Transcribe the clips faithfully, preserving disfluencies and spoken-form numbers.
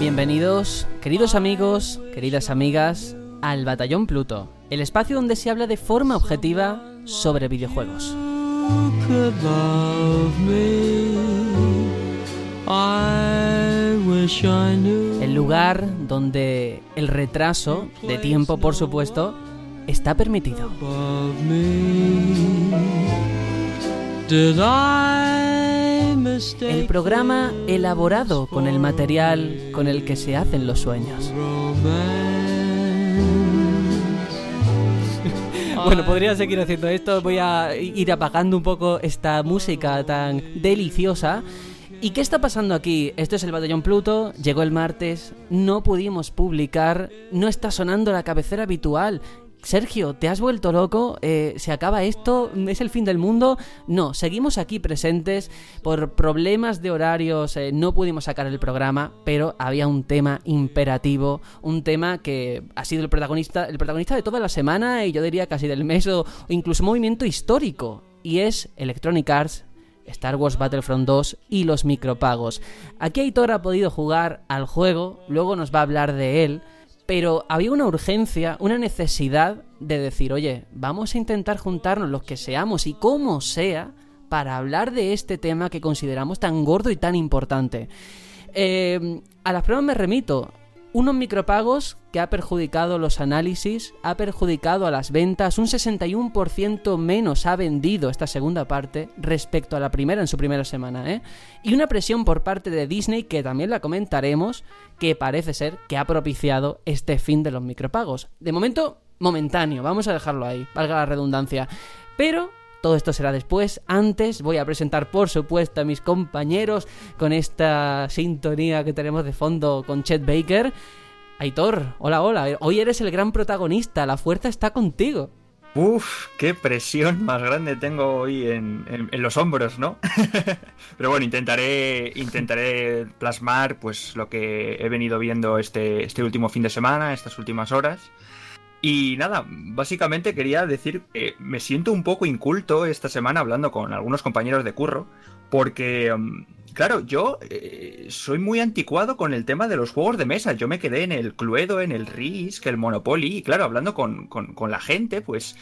Bienvenidos, queridos amigos, queridas amigas, al Batallón Pluto, el espacio donde se habla de forma objetiva sobre videojuegos. El lugar donde el retraso de tiempo, por supuesto, está permitido. El programa elaborado con el material con el que se hacen los sueños. Bueno, podría seguir haciendo esto. Voy a ir apagando un poco esta música tan deliciosa. ¿Y qué está pasando aquí? Esto es el Batallón Pluto. Llegó el martes, no pudimos publicar, no está sonando la cabecera habitual. Sergio, ¿te has vuelto loco? Eh, ¿Se acaba esto? ¿Es el fin del mundo? No, seguimos aquí presentes. Por problemas de horarios eh, no pudimos sacar el programa, pero había un tema imperativo, un tema que ha sido el protagonista, el protagonista de toda la semana y yo diría casi del mes o incluso un movimiento histórico, y es Electronic Arts, Star Wars Battlefront dos y los micropagos. Aquí Aitor ha podido jugar al juego, luego nos va a hablar de él. Pero había una urgencia, una necesidad de decir, oye, vamos a intentar juntarnos los que seamos y como sea para hablar de este tema que consideramos tan gordo y tan importante. Eh, a las pruebas me remito. Unos micropagos que ha perjudicado los análisis, ha perjudicado a las ventas, un sesenta y uno por ciento menos ha vendido esta segunda parte respecto a la primera en su primera semana, ¿eh? Y una presión por parte de Disney, que también la comentaremos, que parece ser que ha propiciado este fin de los micropagos. De momento, momentáneo, vamos a dejarlo ahí, valga la redundancia. Pero todo esto será después. Antes voy a presentar, por supuesto, a mis compañeros con esta sintonía que tenemos de fondo con Chet Baker. Aitor, hola, hola. Hoy eres el gran protagonista. La fuerza está contigo. Uf, qué presión más grande tengo hoy en, en, en los hombros, ¿no? Pero bueno, intentaré intentaré plasmar pues lo que he venido viendo este, este último fin de semana, estas últimas horas. Y nada, básicamente quería decir que me siento un poco inculto esta semana hablando con algunos compañeros de curro, porque, claro, yo eh, soy muy anticuado con el tema de los juegos de mesa. Yo me quedé en el Cluedo, en el Risk, el Monopoly, y claro, hablando con, con, con la gente, pues,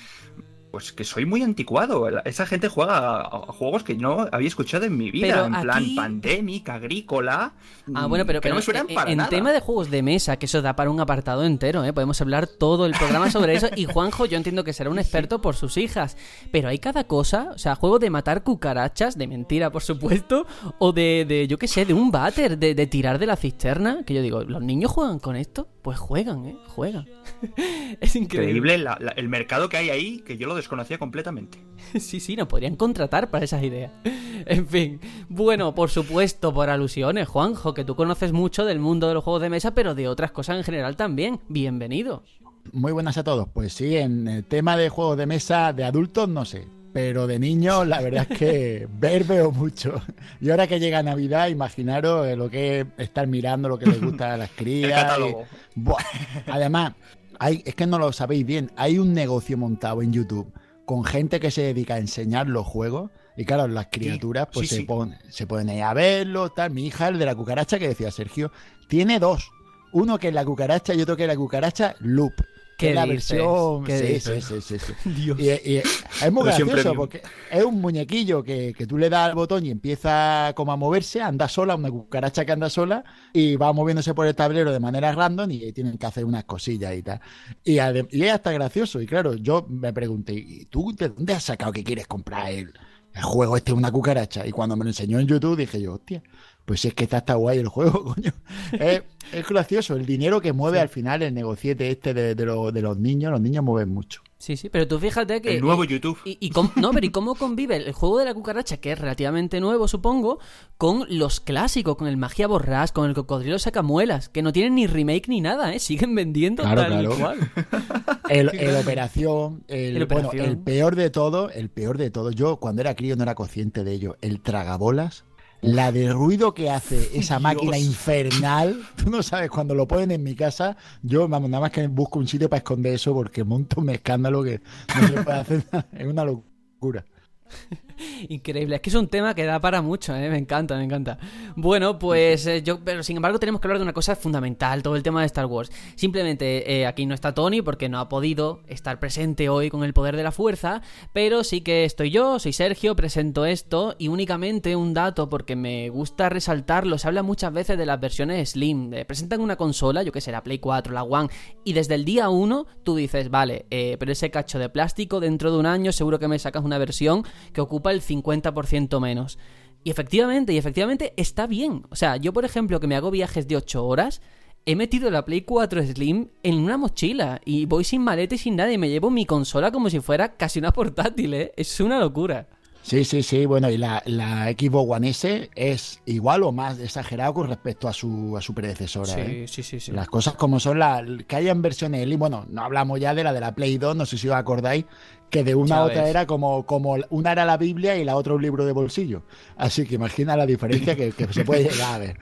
pues que soy muy anticuado. Esa gente juega a, a juegos que no había escuchado en mi vida, pero en plan aquí... Pandemic, Agrícola. Ah, bueno, pero, que pero no me suenan en, para en nada. Tema de juegos de mesa, que eso da para un apartado entero, ¿eh? Podemos hablar todo el programa sobre eso. Y Juanjo, yo entiendo que será un experto por sus hijas, pero hay cada cosa, o sea, juego de matar cucarachas, de mentira, por supuesto, o de, de yo qué sé, de un váter, de, de tirar de la cisterna, que yo digo, ¿los niños juegan con esto? Pues juegan, ¿eh? Juegan. Es increíble, increíble la, la, el mercado que hay ahí, que yo lo desconocía completamente. Sí, sí, nos podrían contratar para esas ideas. En fin, bueno, por supuesto, por alusiones, Juanjo, que tú conoces mucho del mundo de los juegos de mesa, pero de otras cosas en general también. Bienvenido. Muy buenas a todos. Pues sí, en el tema de juegos de mesa de adultos no sé, pero de niños la verdad es que ver veo mucho. Y ahora que llega Navidad, imaginaros lo que es estar mirando lo que les gusta a las crías. El catálogo. Y... Buah. Además... Hay, es que no lo sabéis bien, hay un negocio montado en YouTube con gente que se dedica a enseñar los juegos y claro, las criaturas sí, pues sí, se, sí. Pon, se ponen ahí a verlo, tal. Mi hija, el de la cucaracha que decía Sergio, tiene dos, uno que es la cucaracha y otro que es la cucaracha Loop. ¿Qué la dices? Versión... ¿Qué sí, dices? sí, sí, sí, sí. Dios. Y, y es muy gracioso porque es un muñequillo que, que tú le das al botón y empieza como a moverse, anda sola, una cucaracha que anda sola y va moviéndose por el tablero de manera random y tienen que hacer unas cosillas y tal. Y, y es hasta gracioso. Y claro, yo me pregunté, ¿y tú de dónde has sacado que quieres comprar el, el juego este de una cucaracha? Y cuando me lo enseñó en YouTube dije yo, hostia, pues es que está hasta guay el juego, coño. Es, es gracioso, el dinero que mueve sí. Al final el negociete este de, de, lo, de los niños, los niños mueven mucho. Sí, sí, pero tú fíjate que... El nuevo YouTube. Y, y, y com, no, pero ¿y cómo convive el juego de la cucaracha, que es relativamente nuevo, supongo, con los clásicos, con el Magia Borrás, con el Cocodrilo Sacamuelas, que no tienen ni remake ni nada, ¿eh? Siguen vendiendo claro, tal claro. Cual. El, el Operación, el, el Operación. Bueno, el peor de todo, el peor de todo, yo cuando era crío no era consciente de ello, el Tragabolas. La de ruido que hace esa máquina Dios. Infernal, tú no sabes, cuando lo ponen en mi casa, yo vamos, nada más que busco un sitio para esconder eso porque monto un escándalo que no se puede hacer, es una locura. Increíble, es que es un tema que da para mucho, ¿eh? Me encanta, me encanta. Bueno, pues eh, yo, pero sin embargo tenemos que hablar de una cosa fundamental, todo el tema de Star Wars. Simplemente eh, aquí no está Tony porque no ha podido estar presente hoy con el poder de la fuerza, pero sí que estoy yo, soy Sergio, presento esto y únicamente un dato porque me gusta resaltarlo. Se habla muchas veces de las versiones Slim, eh, presentan una consola, yo que sé, la Play cuatro, la One, y desde el día uno tú dices, vale, eh, pero ese cacho de plástico dentro de un año seguro que me sacas una versión que ocupa el cincuenta por ciento menos. Y efectivamente, y efectivamente está bien. O sea, yo por ejemplo que me hago viajes de ocho horas, he metido la Play cuatro Slim en una mochila y voy sin maleta y sin nada y me llevo mi consola como si fuera casi una portátil, ¿eh? Es una locura. Sí, sí, sí, bueno, y la, la Xbox One S es igual o más exagerado con respecto a su a su predecesora. Sí, ¿eh? sí, sí, sí. Las cosas como son, la, que hayan versiones Slim, bueno, no hablamos ya de la de la Play dos, no sé si os acordáis, que de una a otra era como, como una era la Biblia y la otra un libro de bolsillo. Así que imagina la diferencia que, que se puede llegar a ver.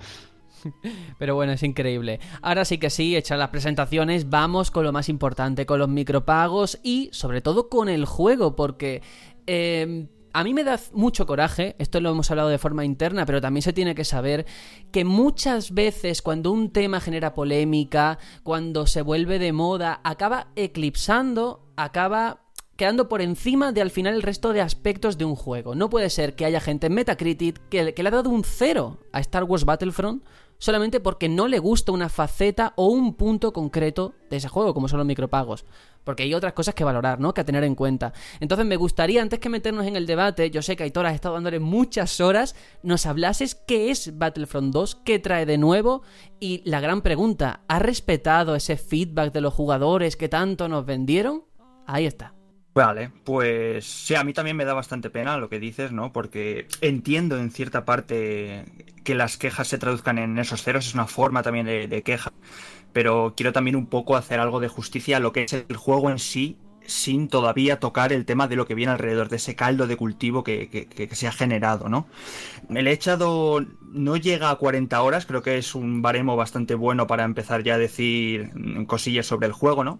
Pero bueno, es increíble. Ahora sí que sí, hechas las presentaciones, vamos con lo más importante, con los micropagos y sobre todo con el juego, porque... Eh, a mí me da mucho coraje, esto lo hemos hablado de forma interna, pero también se tiene que saber que muchas veces cuando un tema genera polémica, cuando se vuelve de moda, acaba eclipsando, acaba quedando por encima de al final el resto de aspectos de un juego. No puede ser que haya gente en Metacritic que, que le ha dado un cero a Star Wars Battlefront solamente porque no le gusta una faceta o un punto concreto de ese juego, como son los micropagos. Porque hay otras cosas que valorar, ¿no? Que a tener en cuenta. Entonces me gustaría, antes que meternos en el debate, yo sé que Aitor has estado dándole muchas horas, nos hablases qué es Battlefront dos, qué trae de nuevo, y la gran pregunta, ¿has respetado ese feedback de los jugadores que tanto nos vendieron? Ahí está. Vale, pues sí, a mí también me da bastante pena lo que dices, ¿no? Porque entiendo en cierta parte que las quejas se traduzcan en esos ceros, es una forma también de, de queja, pero quiero también un poco hacer algo de justicia a lo que es el juego en sí, sin todavía tocar el tema de lo que viene alrededor, de ese caldo de cultivo que, que, que se ha generado, ¿no? Me le he echado, no llega a cuarenta horas, creo que es un baremo bastante bueno para empezar ya a decir cosillas sobre el juego, ¿no?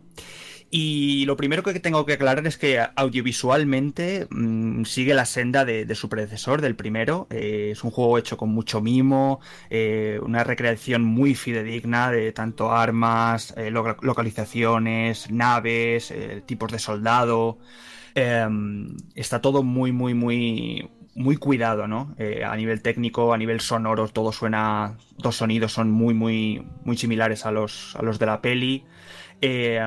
Y lo primero que tengo que aclarar es que audiovisualmente mmm, sigue la senda de, de su predecesor, del primero. Eh, es un juego hecho con mucho mimo, eh, una recreación muy fidedigna de tanto armas, eh, lo- localizaciones, naves, eh, tipos de soldado. Eh, está todo muy, muy, muy... muy cuidado, ¿no? Eh, a nivel técnico, a nivel sonoro, todo suena... Los sonidos son muy, muy, muy similares a los, a los de la peli. Eh,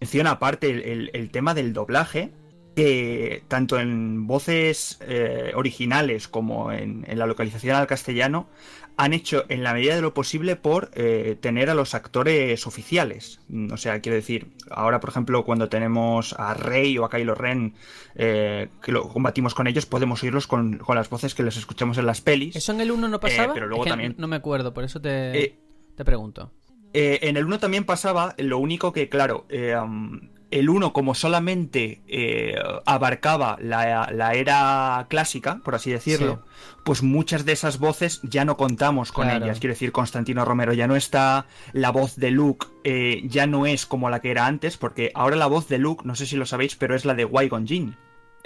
menciona aparte el, el, el tema del doblaje, que tanto en voces eh, originales como en, en la localización al castellano han hecho en la medida de lo posible por eh, tener a los actores oficiales. O sea, quiero decir, ahora por ejemplo cuando tenemos a Rey o a Kylo Ren eh, que lo combatimos con ellos, podemos oírlos con, con las voces que les escuchamos en las pelis. ¿Eso en el uno no pasaba? Eh, pero luego es que también... No me acuerdo, por eso te, eh, te pregunto. Eh, en el uno también pasaba, lo único que claro, eh, um, el uno como solamente eh, abarcaba la, la era clásica, por así decirlo, sí. Pues muchas de esas voces ya no contamos con claro. ellas. Quiero decir, Constantino Romero ya no está, la voz de Luke eh, ya no es como la que era antes, porque ahora la voz de Luke, no sé si lo sabéis, pero es la de Qui-Gon Jinn.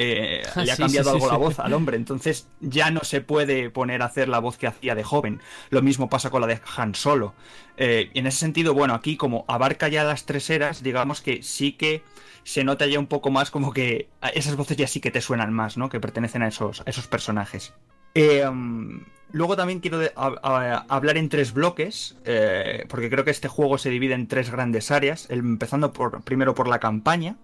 Eh, ah, le ha sí, cambiado sí, algo sí, la sí. voz al hombre, entonces ya no se puede poner a hacer la voz que hacía de joven. Lo mismo pasa con la de Han Solo. Eh, en ese sentido, bueno, aquí como abarca ya las tres eras, digamos que sí que se nota ya un poco más como que esas voces ya sí que te suenan más, ¿no? Que pertenecen a esos, a esos personajes. Eh, um, luego también quiero de, a, a, hablar en tres bloques, eh, porque creo que este juego se divide en tres grandes áreas, el, empezando por, primero por la campaña,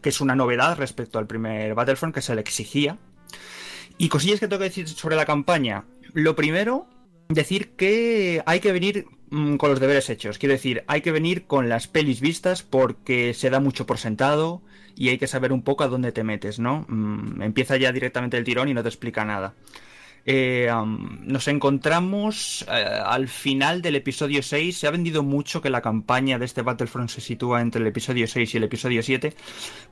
que es una novedad respecto al primer Battlefront, que se le exigía. Y cosillas que tengo que decir sobre la campaña. Lo primero, decir que hay que venir mmm, con los deberes hechos. Quiero decir, hay que venir con las pelis vistas porque se da mucho por sentado y hay que saber un poco a dónde te metes, ¿no? Mm, empieza ya directamente el tirón y no te explica nada. Eh, um, nos encontramos eh, al final del episodio seis. Se ha vendido mucho que la campaña de este Battlefront se sitúa entre el episodio seis y el episodio siete.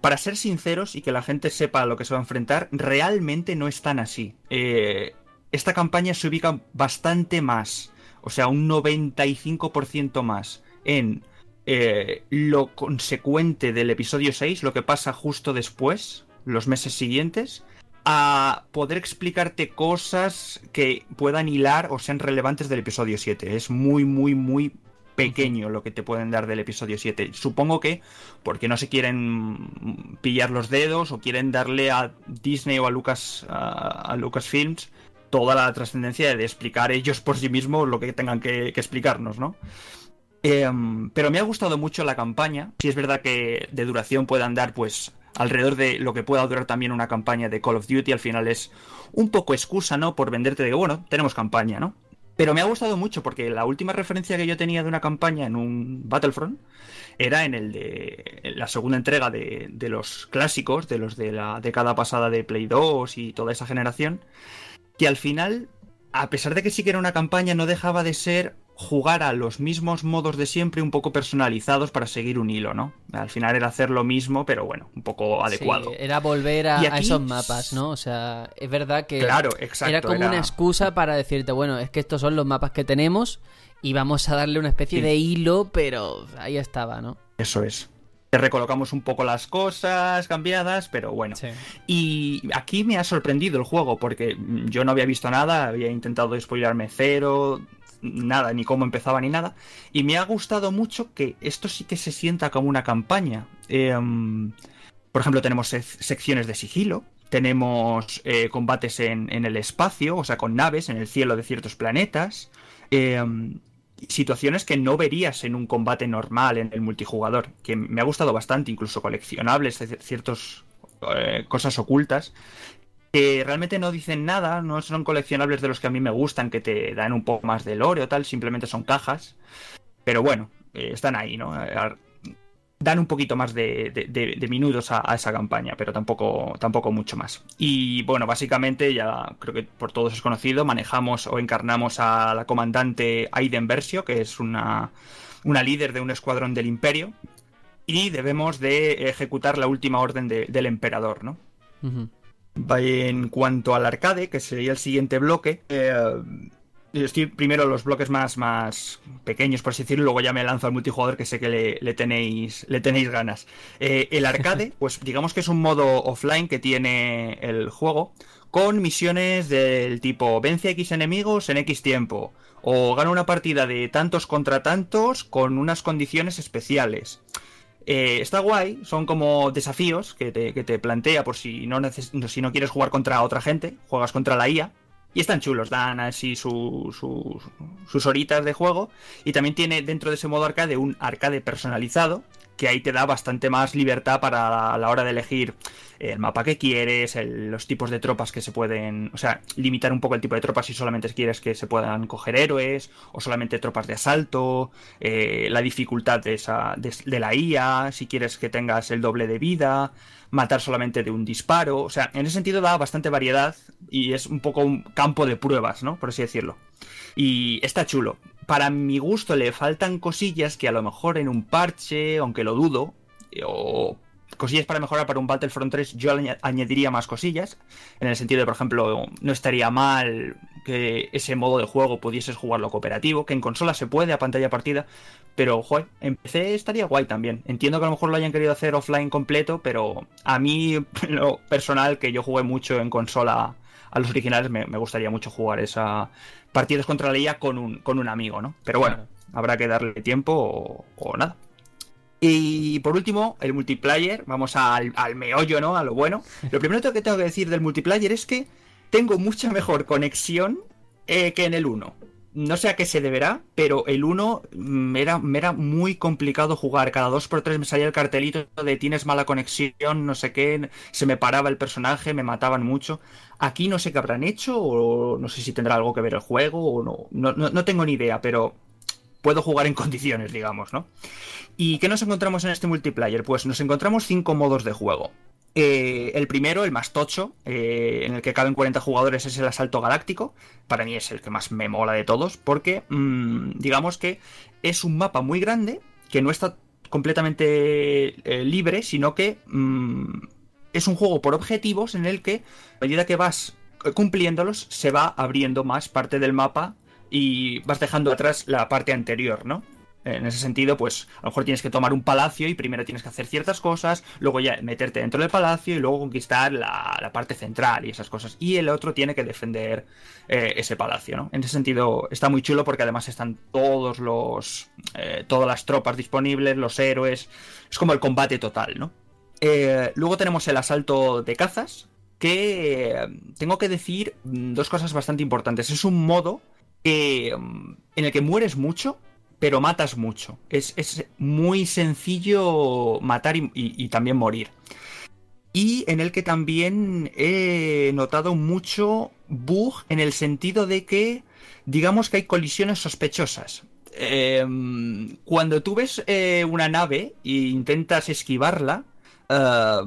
Para ser sinceros y que la gente sepa a lo que se va a enfrentar, realmente no es tan así. eh, Esta campaña se ubica bastante más, o sea, un noventa y cinco por ciento más en eh, lo consecuente del episodio seis, lo que pasa justo después, los meses siguientes, a poder explicarte cosas que puedan hilar o sean relevantes del episodio siete. Es muy, muy, muy pequeño lo que te pueden dar del episodio siete. Supongo que porque no se quieren pillar los dedos o quieren darle a Disney o a Lucas a, a Lucasfilms toda la trascendencia de explicar ellos por sí mismos lo que tengan que, que explicarnos, ¿no? Eh, pero me ha gustado mucho la campaña. Sí es verdad que de duración puede andar pues alrededor de lo que pueda durar también una campaña de Call of Duty. Al final es un poco excusa, ¿no? Por venderte de que, bueno, tenemos campaña, ¿no? Pero me ha gustado mucho porque la última referencia que yo tenía de una campaña en un Battlefront era en el de en la segunda entrega de, de los clásicos, de los de la década pasada de Play dos y toda esa generación, que al final, a pesar de que sí que era una campaña, no dejaba de ser jugar a los mismos modos de siempre, un poco personalizados para seguir un hilo, ¿no? Al final era hacer lo mismo, pero bueno, un poco adecuado. Sí, era volver a, aquí, a esos mapas, ¿no? O sea, es verdad que claro, exacto, era como era... una excusa para decirte, bueno, es que estos son los mapas que tenemos y vamos a darle una especie sí. de hilo, pero ahí estaba, ¿no? Eso es. Te recolocamos un poco las cosas cambiadas, pero bueno. Sí. Y aquí me ha sorprendido el juego, porque yo no había visto nada, había intentado spoilearme cero... nada, ni cómo empezaba ni nada, y me ha gustado mucho que esto sí que se sienta como una campaña. Eh, por ejemplo, tenemos secciones de sigilo, tenemos eh, combates en, en el espacio, o sea, con naves en el cielo de ciertos planetas, eh, situaciones que no verías en un combate normal en el multijugador, que me ha gustado bastante, incluso coleccionables, ciertas eh, cosas ocultas, que realmente no dicen nada, no son coleccionables de los que a mí me gustan, que te dan un poco más de lore o tal, simplemente son cajas. Pero bueno, eh, están ahí, ¿no? Dan un poquito más de, de, de, de minutos a, a esa campaña, pero tampoco, tampoco mucho más. Y bueno, básicamente, ya creo que por todos es conocido, manejamos o encarnamos a la comandante Aiden Versio, que es una, una líder de un escuadrón del Imperio, y debemos de ejecutar la última orden de, del Emperador, ¿no? Uh-huh. En cuanto al arcade, que sería el siguiente bloque, eh, estoy primero los bloques más, más pequeños, por así decirlo, luego ya me lanzo al multijugador, que sé que le, le, tenéis, le tenéis ganas. Eh, el arcade, pues digamos que es un modo offline que tiene el juego, con misiones del tipo vence a X enemigos en X tiempo, o gana una partida de tantos contra tantos con unas condiciones especiales. Eh, está guay, son como desafíos que te, que te plantea por si no, neces- si no quieres jugar contra otra gente, juegas contra la I A, y están chulos, dan así su, su, sus horitas de juego, y también tiene dentro de ese modo arcade un arcade personalizado, que ahí te da bastante más libertad para la hora de elegir el mapa que quieres, el, los tipos de tropas que se pueden... O sea, limitar un poco el tipo de tropas si solamente quieres que se puedan coger héroes, o solamente tropas de asalto, eh, la dificultad de, esa, de, de la I A, si quieres que tengas el doble de vida, matar solamente de un disparo... O sea, en ese sentido da bastante variedad y es un poco un campo de pruebas, ¿no? Por así decirlo. Y está chulo. Para mi gusto le faltan cosillas que a lo mejor en un parche, aunque lo dudo, o cosillas para mejorar para un Battlefront tres, yo añadiría más cosillas, en el sentido de, por ejemplo, no estaría mal que ese modo de juego pudieses jugarlo cooperativo, que en consola se puede a pantalla partida, pero joder, en P C estaría guay también. Entiendo que a lo mejor lo hayan querido hacer offline completo, pero a mí, lo personal, que yo jugué mucho en consola... A los originales me, me gustaría mucho jugar esas partidas contra la I A con un, con un amigo, ¿no? Pero bueno, claro, habrá que darle tiempo o, o nada. Y por último, el multiplayer. Vamos al, al meollo, ¿no? A lo bueno. Lo primero que tengo que decir del multiplayer es que tengo mucha mejor conexión eh, que en el uno. No sé a qué se deberá, pero el uno me era, me era muy complicado jugar. Cada dos por tres me salía el cartelito de tienes mala conexión, no sé qué, se me paraba el personaje, me mataban mucho. Aquí no sé qué habrán hecho, o no sé si tendrá algo que ver el juego, o no. No, no, no tengo ni idea, pero puedo jugar en condiciones, digamos, ¿no? ¿Y qué nos encontramos en este multiplayer? Pues nos encontramos cinco modos de juego. Eh, el primero, el más tocho, eh, en el que caben cuarenta jugadores, es el asalto galáctico. Para mí es el que más me mola de todos, porque mmm, digamos que es un mapa muy grande, que no está completamente eh, libre, sino que mmm, es un juego por objetivos, en el que a medida que vas cumpliéndolos se va abriendo más parte del mapa y vas dejando atrás la parte anterior, ¿no? En ese sentido, pues a lo mejor tienes que tomar un palacio y primero tienes que hacer ciertas cosas, luego ya meterte dentro del palacio y luego conquistar la, la parte central y esas cosas. Y el otro tiene que defender eh, ese palacio, ¿no? En ese sentido está muy chulo porque además están todos los eh, todas las tropas disponibles, los héroes. Es como el combate total, ¿no? Eh, luego tenemos el asalto de cazas, que tengo que decir dos cosas bastante importantes. Es un modo que, en el que mueres mucho, pero matas mucho. Es, es muy sencillo matar y, y, y también morir. Y en el que también he notado mucho bug en el sentido de que, digamos que hay colisiones sospechosas. Eh, cuando tú ves eh, una nave e intentas esquivarla, eh,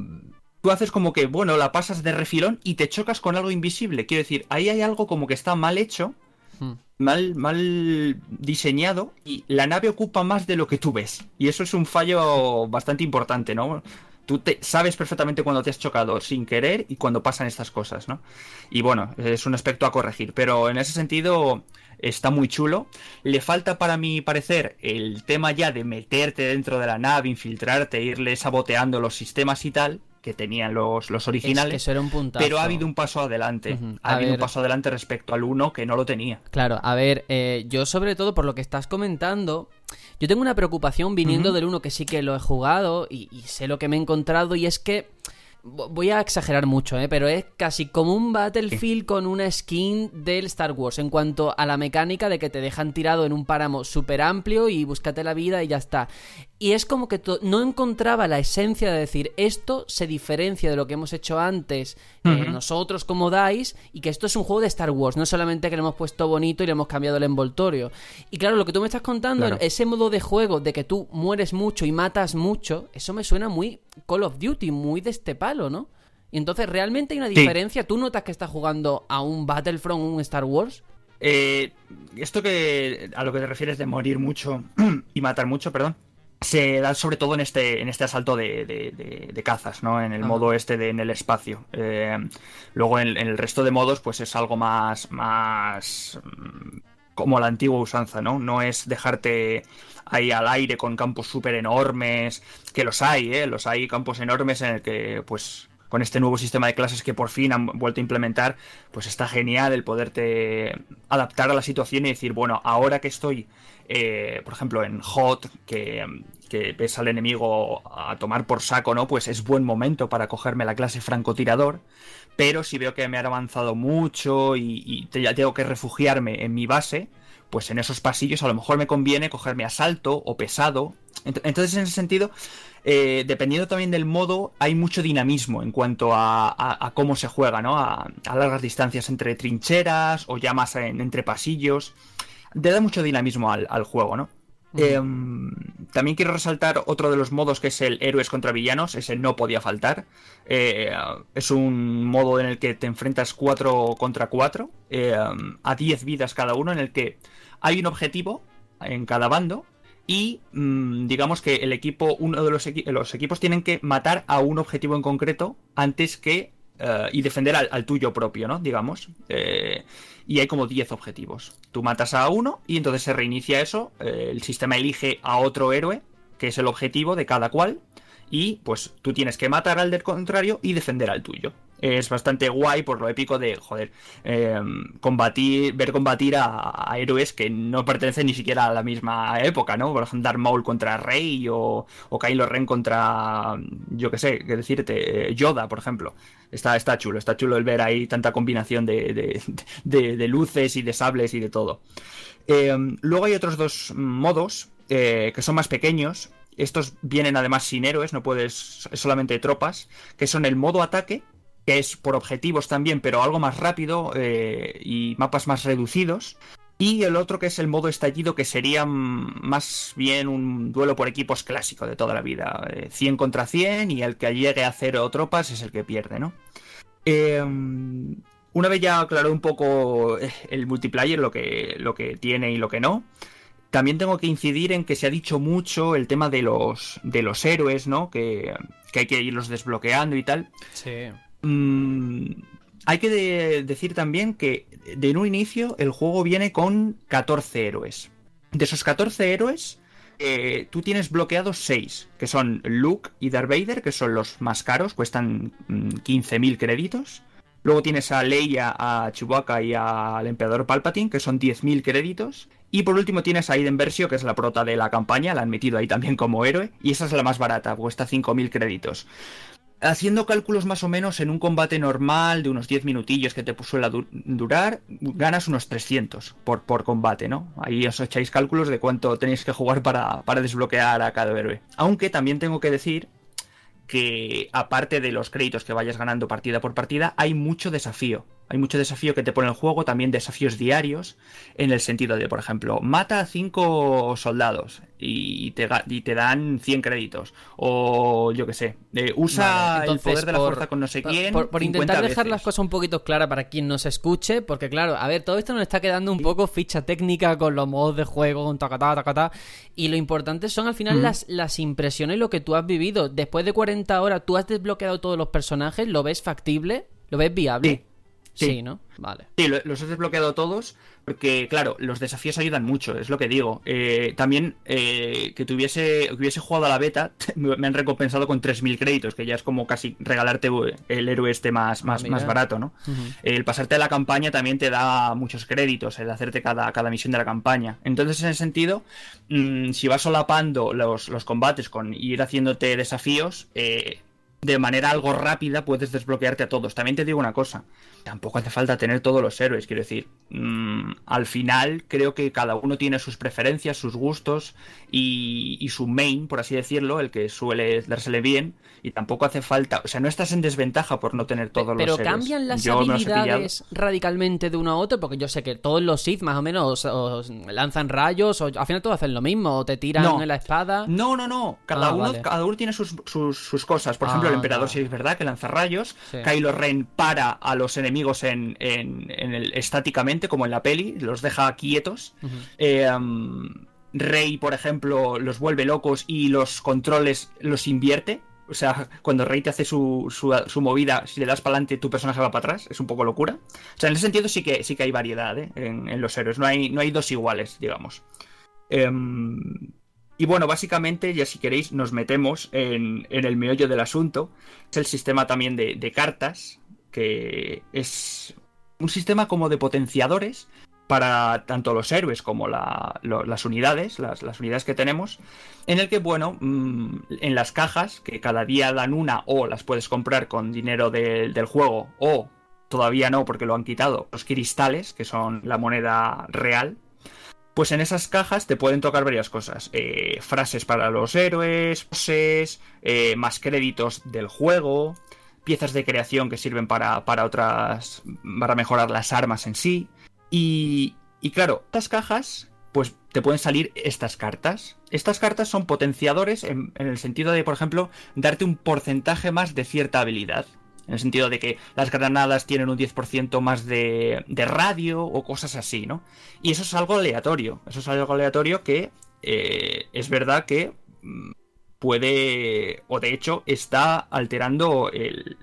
tú haces como que, bueno, la pasas de refilón y te chocas con algo invisible. Quiero decir, ahí hay algo como que está mal hecho. Mal, mal diseñado y la nave ocupa más de lo que tú ves. Y eso es un fallo bastante importante, ¿no? Tú te sabes perfectamente cuando te has chocado sin querer y cuando pasan estas cosas, ¿no? Y bueno, es un aspecto a corregir. Pero en ese sentido está muy chulo. Le falta, para mi parecer, el tema ya de meterte dentro de la nave, infiltrarte, irle saboteando los sistemas y tal, que tenían los, los originales, es que eso era un puntazo. Pero ha habido un paso adelante, uh-huh. ha habido ver... un paso adelante respecto al uno que no lo tenía. Claro, a ver, eh, yo sobre todo por lo que estás comentando, yo tengo una preocupación viniendo uh-huh. del uno que sí que lo he jugado y, y sé lo que me he encontrado y es que, voy a exagerar mucho, eh, pero es casi como un Battlefield sí. con una skin del Star Wars en cuanto a la mecánica de que te dejan tirado en un páramo súper amplio y búscate la vida y ya está. Y es como que to- no encontraba la esencia de decir, esto se diferencia de lo que hemos hecho antes uh-huh. eh, nosotros como DICE, y que esto es un juego de Star Wars, no solamente que le hemos puesto bonito y le hemos cambiado el envoltorio. Y claro, lo que tú me estás contando, claro. ese modo de juego de que tú mueres mucho y matas mucho, eso me suena muy Call of Duty, muy de este palo, ¿no? Y entonces, ¿realmente hay una diferencia? Sí. ¿Tú notas que estás jugando a un Battlefront, un Star Wars? Eh, esto que a lo que te refieres de morir mucho y matar mucho, perdón, se da sobre todo en este en este asalto de, de, de, de cazas, ¿no? En el Ajá. modo este de en el espacio. Eh, luego en, en el resto de modos, pues es algo más más como la antigua usanza, ¿no? No es dejarte ahí al aire con campos súper enormes, que los hay, ¿eh? Los hay campos enormes en el que, pues, con este nuevo sistema de clases que por fin han vuelto a implementar, pues está genial el poderte adaptar a la situación y decir, bueno, ahora que estoy, eh, por ejemplo, en Hot, que, que ves al enemigo a tomar por saco, ¿no? Pues es buen momento para cogerme la clase francotirador, pero si veo que me han avanzado mucho y, y te, ya tengo que refugiarme en mi base, pues en esos pasillos a lo mejor me conviene cogerme asalto o pesado. Entonces, en ese sentido, eh, dependiendo también del modo, hay mucho dinamismo en cuanto a, a, a cómo se juega, ¿no? A, a largas distancias entre trincheras o ya más en, entre pasillos. Te da mucho dinamismo al, al juego, ¿no? Uh-huh. Eh, también quiero resaltar otro de los modos que es el héroes contra villanos. Ese no podía faltar. Eh, es un modo en el que te enfrentas cuatro contra cuatro, eh, a diez vidas cada uno, en el que hay un objetivo en cada bando y mmm, digamos que el equipo, uno de los, equi- los equipos tienen que matar a un objetivo en concreto antes que uh, y defender al, al tuyo propio, ¿no? Digamos, eh, y hay como diez objetivos. Tú matas a uno y entonces se reinicia eso, eh, el sistema elige a otro héroe que es el objetivo de cada cual y pues tú tienes que matar al del contrario y defender al tuyo. Es bastante guay por lo épico de, joder, eh, combatir, ver combatir a, a héroes que no pertenecen ni siquiera a la misma época, ¿no? Por ejemplo, Darth Maul contra Rey o, o Kylo Ren contra, yo qué sé, qué decirte, Yoda, por ejemplo. Está, está chulo, está chulo el ver ahí tanta combinación de, de, de, de luces y de sables y de todo. Eh, luego hay otros dos modos eh, que son más pequeños. Estos vienen además sin héroes, no puedes, solamente tropas, que son el modo ataque, que es por objetivos también, pero algo más rápido eh, y mapas más reducidos. Y el otro que es el modo estallido, que sería más bien un duelo por equipos clásico de toda la vida. Eh, cien contra cien y el que llegue a cero tropas es el que pierde, ¿no? Eh, una vez ya aclaró un poco el multiplayer, lo que, lo que tiene y lo que no. También tengo que incidir en que se ha dicho mucho el tema de los, de los héroes, ¿no? Que, que hay que irlos desbloqueando y tal. Sí. Mm, hay que de- decir también que de en un inicio el juego viene con catorce héroes. De esos catorce héroes, eh, tú tienes bloqueados seis, que son Luke y Darth Vader, que son los más caros, cuestan quince mil créditos. Luego tienes a Leia, a Chewbacca y al Emperador Palpatine, que son diez mil créditos. Y por último tienes a Aiden Versio, que es la prota de la campaña, la han metido ahí también como héroe, y esa es la más barata, cuesta cinco mil créditos. Haciendo cálculos más o menos, en un combate normal de unos diez minutillos que te suele durar, ganas unos trescientos por, por combate, ¿no? Ahí os echáis cálculos de cuánto tenéis que jugar para, para desbloquear a cada héroe. Aunque también tengo que decir que, aparte de los créditos que vayas ganando partida por partida, hay mucho desafío. Hay mucho desafío que te pone el juego, también desafíos diarios, en el sentido de, por ejemplo, mata a cinco soldados y te, y te dan cien créditos. O, yo qué sé, eh, usa vale, el poder de la por, fuerza con no sé quién. Por, por intentar dejar veces. Las cosas un poquito claras para quien nos escuche, porque claro, a ver, todo esto nos está quedando un poco ficha técnica con los modos de juego, con tacatá, tacatá. Y lo importante son al final mm. las, las impresiones y lo que tú has vivido. Después de cuarenta horas, ¿tú has desbloqueado todos los personajes? ¿Lo ves factible? ¿Lo ves viable? Sí. Sí. sí, ¿no? Vale. Sí, los he desbloqueado todos porque, claro, los desafíos ayudan mucho, es lo que digo. Eh, también eh, que tuviese, que hubiese jugado a la beta, me han recompensado con tres mil créditos, que ya es como casi regalarte el héroe este más, más, ah, más barato, ¿no? Uh-huh. El pasarte a la campaña también te da muchos créditos, el hacerte cada, cada misión de la campaña. Entonces, en ese sentido, mmm, si vas solapando los, los combates con ir haciéndote desafíos... Eh, de manera algo rápida puedes desbloquearte a todos. También te digo una cosa, tampoco hace falta tener todos los héroes, quiero decir, mmm, al final creo que cada uno tiene sus preferencias, sus gustos y, y su main, por así decirlo, el que suele dársele bien, y tampoco hace falta, o sea, no estás en desventaja por no tener todos pero los héroes. Pero cambian las yo habilidades los radicalmente de uno a otro, porque yo sé que todos los Sith más o menos o, o lanzan rayos, o al final todos hacen lo mismo, o te tiran no. en la espada. No, no, no, cada, ah, uno, vale. cada uno tiene sus, sus, sus cosas, por ah. ejemplo, el Emperador, si es verdad, que lanza rayos. Sí. Kylo Ren para a los enemigos en, en, en el, estáticamente, como en la peli, los deja quietos. Uh-huh. Eh, um, Rey, por ejemplo, los vuelve locos y los controles los invierte. O sea, cuando Rey te hace su, su, su movida, si le das para adelante, tu personaje va para atrás. Es un poco locura. O sea, en ese sentido sí que, sí que hay variedad ¿eh? en, en los héroes. No hay, no hay dos iguales, digamos. Eh, Y bueno, básicamente, ya si queréis, nos metemos en, en el meollo del asunto. Es el sistema también de, de cartas, que es un sistema como de potenciadores para tanto los héroes como la, lo, las unidades, las, las unidades que tenemos, en el que, bueno, mmm, en las cajas, que cada día dan una, o las puedes comprar con dinero de, del juego, o todavía no, porque lo han quitado, los cristales, que son la moneda real. Pues en esas cajas te pueden tocar varias cosas. Eh, frases para los héroes, poses, eh, más créditos del juego, piezas de creación que sirven para, para otras. Para mejorar las armas en sí. Y. Y claro, estas cajas, pues te pueden salir estas cartas. Estas cartas son potenciadores en, en el sentido de, por ejemplo, darte un porcentaje más de cierta habilidad. En el sentido de que las granadas tienen un diez por ciento más de, de radio o cosas así, ¿no? Y eso es algo aleatorio. Eso es algo aleatorio que eh, es verdad que puede, o de hecho, está alterando el,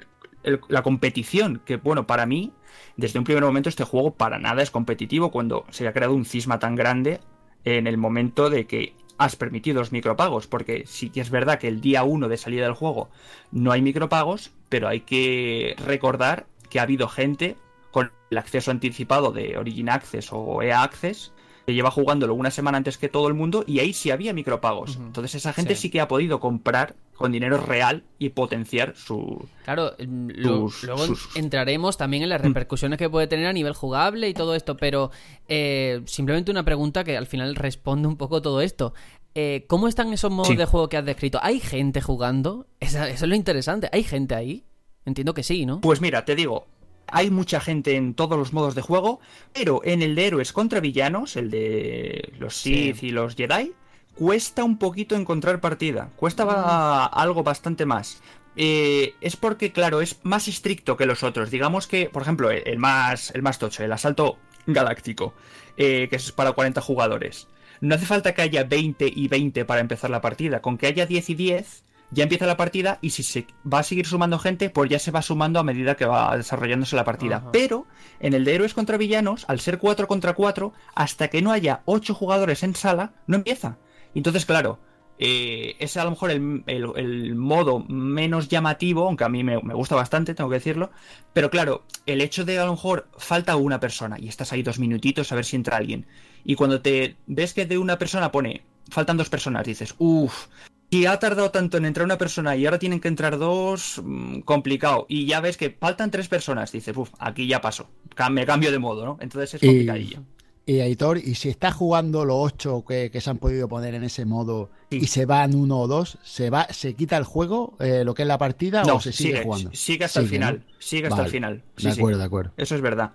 el, la competición. Que, bueno, para mí, desde un primer momento este juego para nada es competitivo cuando se ha creado un cisma tan grande en el momento de que has permitido los micropagos, porque sí que es verdad que el día uno de salida del juego no hay micropagos, pero hay que recordar que ha habido gente con el acceso anticipado de Origin Access o E A Access que lleva jugándolo una semana antes que todo el mundo, y ahí sí había micropagos. Uh-huh. Entonces esa gente sí. sí que ha podido comprar con dinero real y potenciar su... Claro, lo, sus, luego sus... entraremos también en las repercusiones que puede tener a nivel jugable y todo esto, pero eh, simplemente una pregunta que al final responde un poco todo esto. Eh, ¿Cómo están esos modos sí. de juego que has descrito? ¿Hay gente jugando? Eso, eso es lo interesante. ¿Hay gente ahí? Entiendo que sí, ¿no? Pues mira, te digo... Hay mucha gente en todos los modos de juego, pero en el de héroes contra villanos, el de los Sith sí. y los Jedi, cuesta un poquito encontrar partida. Cuesta ah. algo bastante más. Eh, es porque, claro, es más estricto que los otros. Digamos que, por ejemplo, el, el, más, el más tocho, el asalto galáctico, eh, que es para cuarenta jugadores. No hace falta que haya veinte y veinte para empezar la partida. Con que haya diez y diez... ya empieza la partida, y si se va a seguir sumando gente, pues ya se va sumando a medida que va desarrollándose la partida. Ajá. Pero en el de héroes contra villanos, al ser cuatro contra cuatro, hasta que no haya ocho jugadores en sala, no empieza. Entonces, claro, eh, es a lo mejor el, el, el modo menos llamativo, aunque a mí me, me gusta bastante, tengo que decirlo. Pero claro, el hecho de a lo mejor falta una persona y estás ahí dos minutitos a ver si entra alguien. Y cuando te ves que de una persona pone, faltan dos personas, dices, uff, si ha tardado tanto en entrar una persona y ahora tienen que entrar dos, mmm, complicado. Y ya ves que faltan tres personas, dices, uff, aquí ya paso, me cambio de modo, ¿no? Entonces es complicadillo. Y... Y Aitor, y si está jugando los ocho que, que se han podido poner en ese modo, sí, y se van uno o dos, ¿se va, se quita el juego, eh, lo que es la partida, no, o se sigue, sigue jugando? Sigue hasta sigue, el final, ¿no? Sigue hasta vale. el final. Sí, de acuerdo, sí. de acuerdo. Eso es verdad.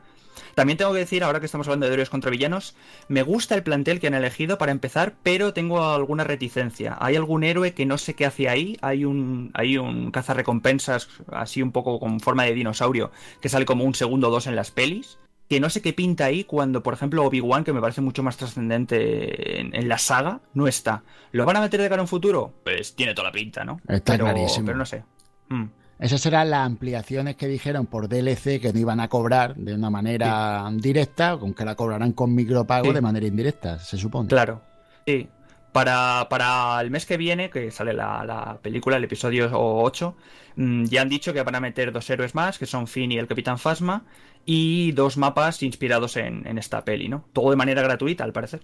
También tengo que decir, ahora que estamos hablando de héroes contra villanos, me gusta el plantel que han elegido para empezar, pero tengo alguna reticencia. Hay algún héroe que no sé qué hace ahí, hay un, hay un cazarrecompensas así un poco con forma de dinosaurio que sale como un segundo o dos en las pelis, que no sé qué pinta ahí cuando, por ejemplo, Obi-Wan, que me parece mucho más trascendente en, en la saga, no está. ¿Lo van a meter de cara en futuro? Pues tiene toda la pinta, ¿no? Está pero, clarísimo. Pero no sé. Mm. Esas serán las ampliaciones que dijeron por D L C que no iban a cobrar de una manera sí. directa, con que la cobrarán con micropago sí. de manera indirecta, se supone. Claro, sí. Para, para el mes que viene, que sale la, la película, el episodio ocho, ya han dicho que van a meter dos héroes más, que son Finn y el Capitán Phasma, y dos mapas inspirados en, en esta peli, ¿no? Todo de manera gratuita, al parecer.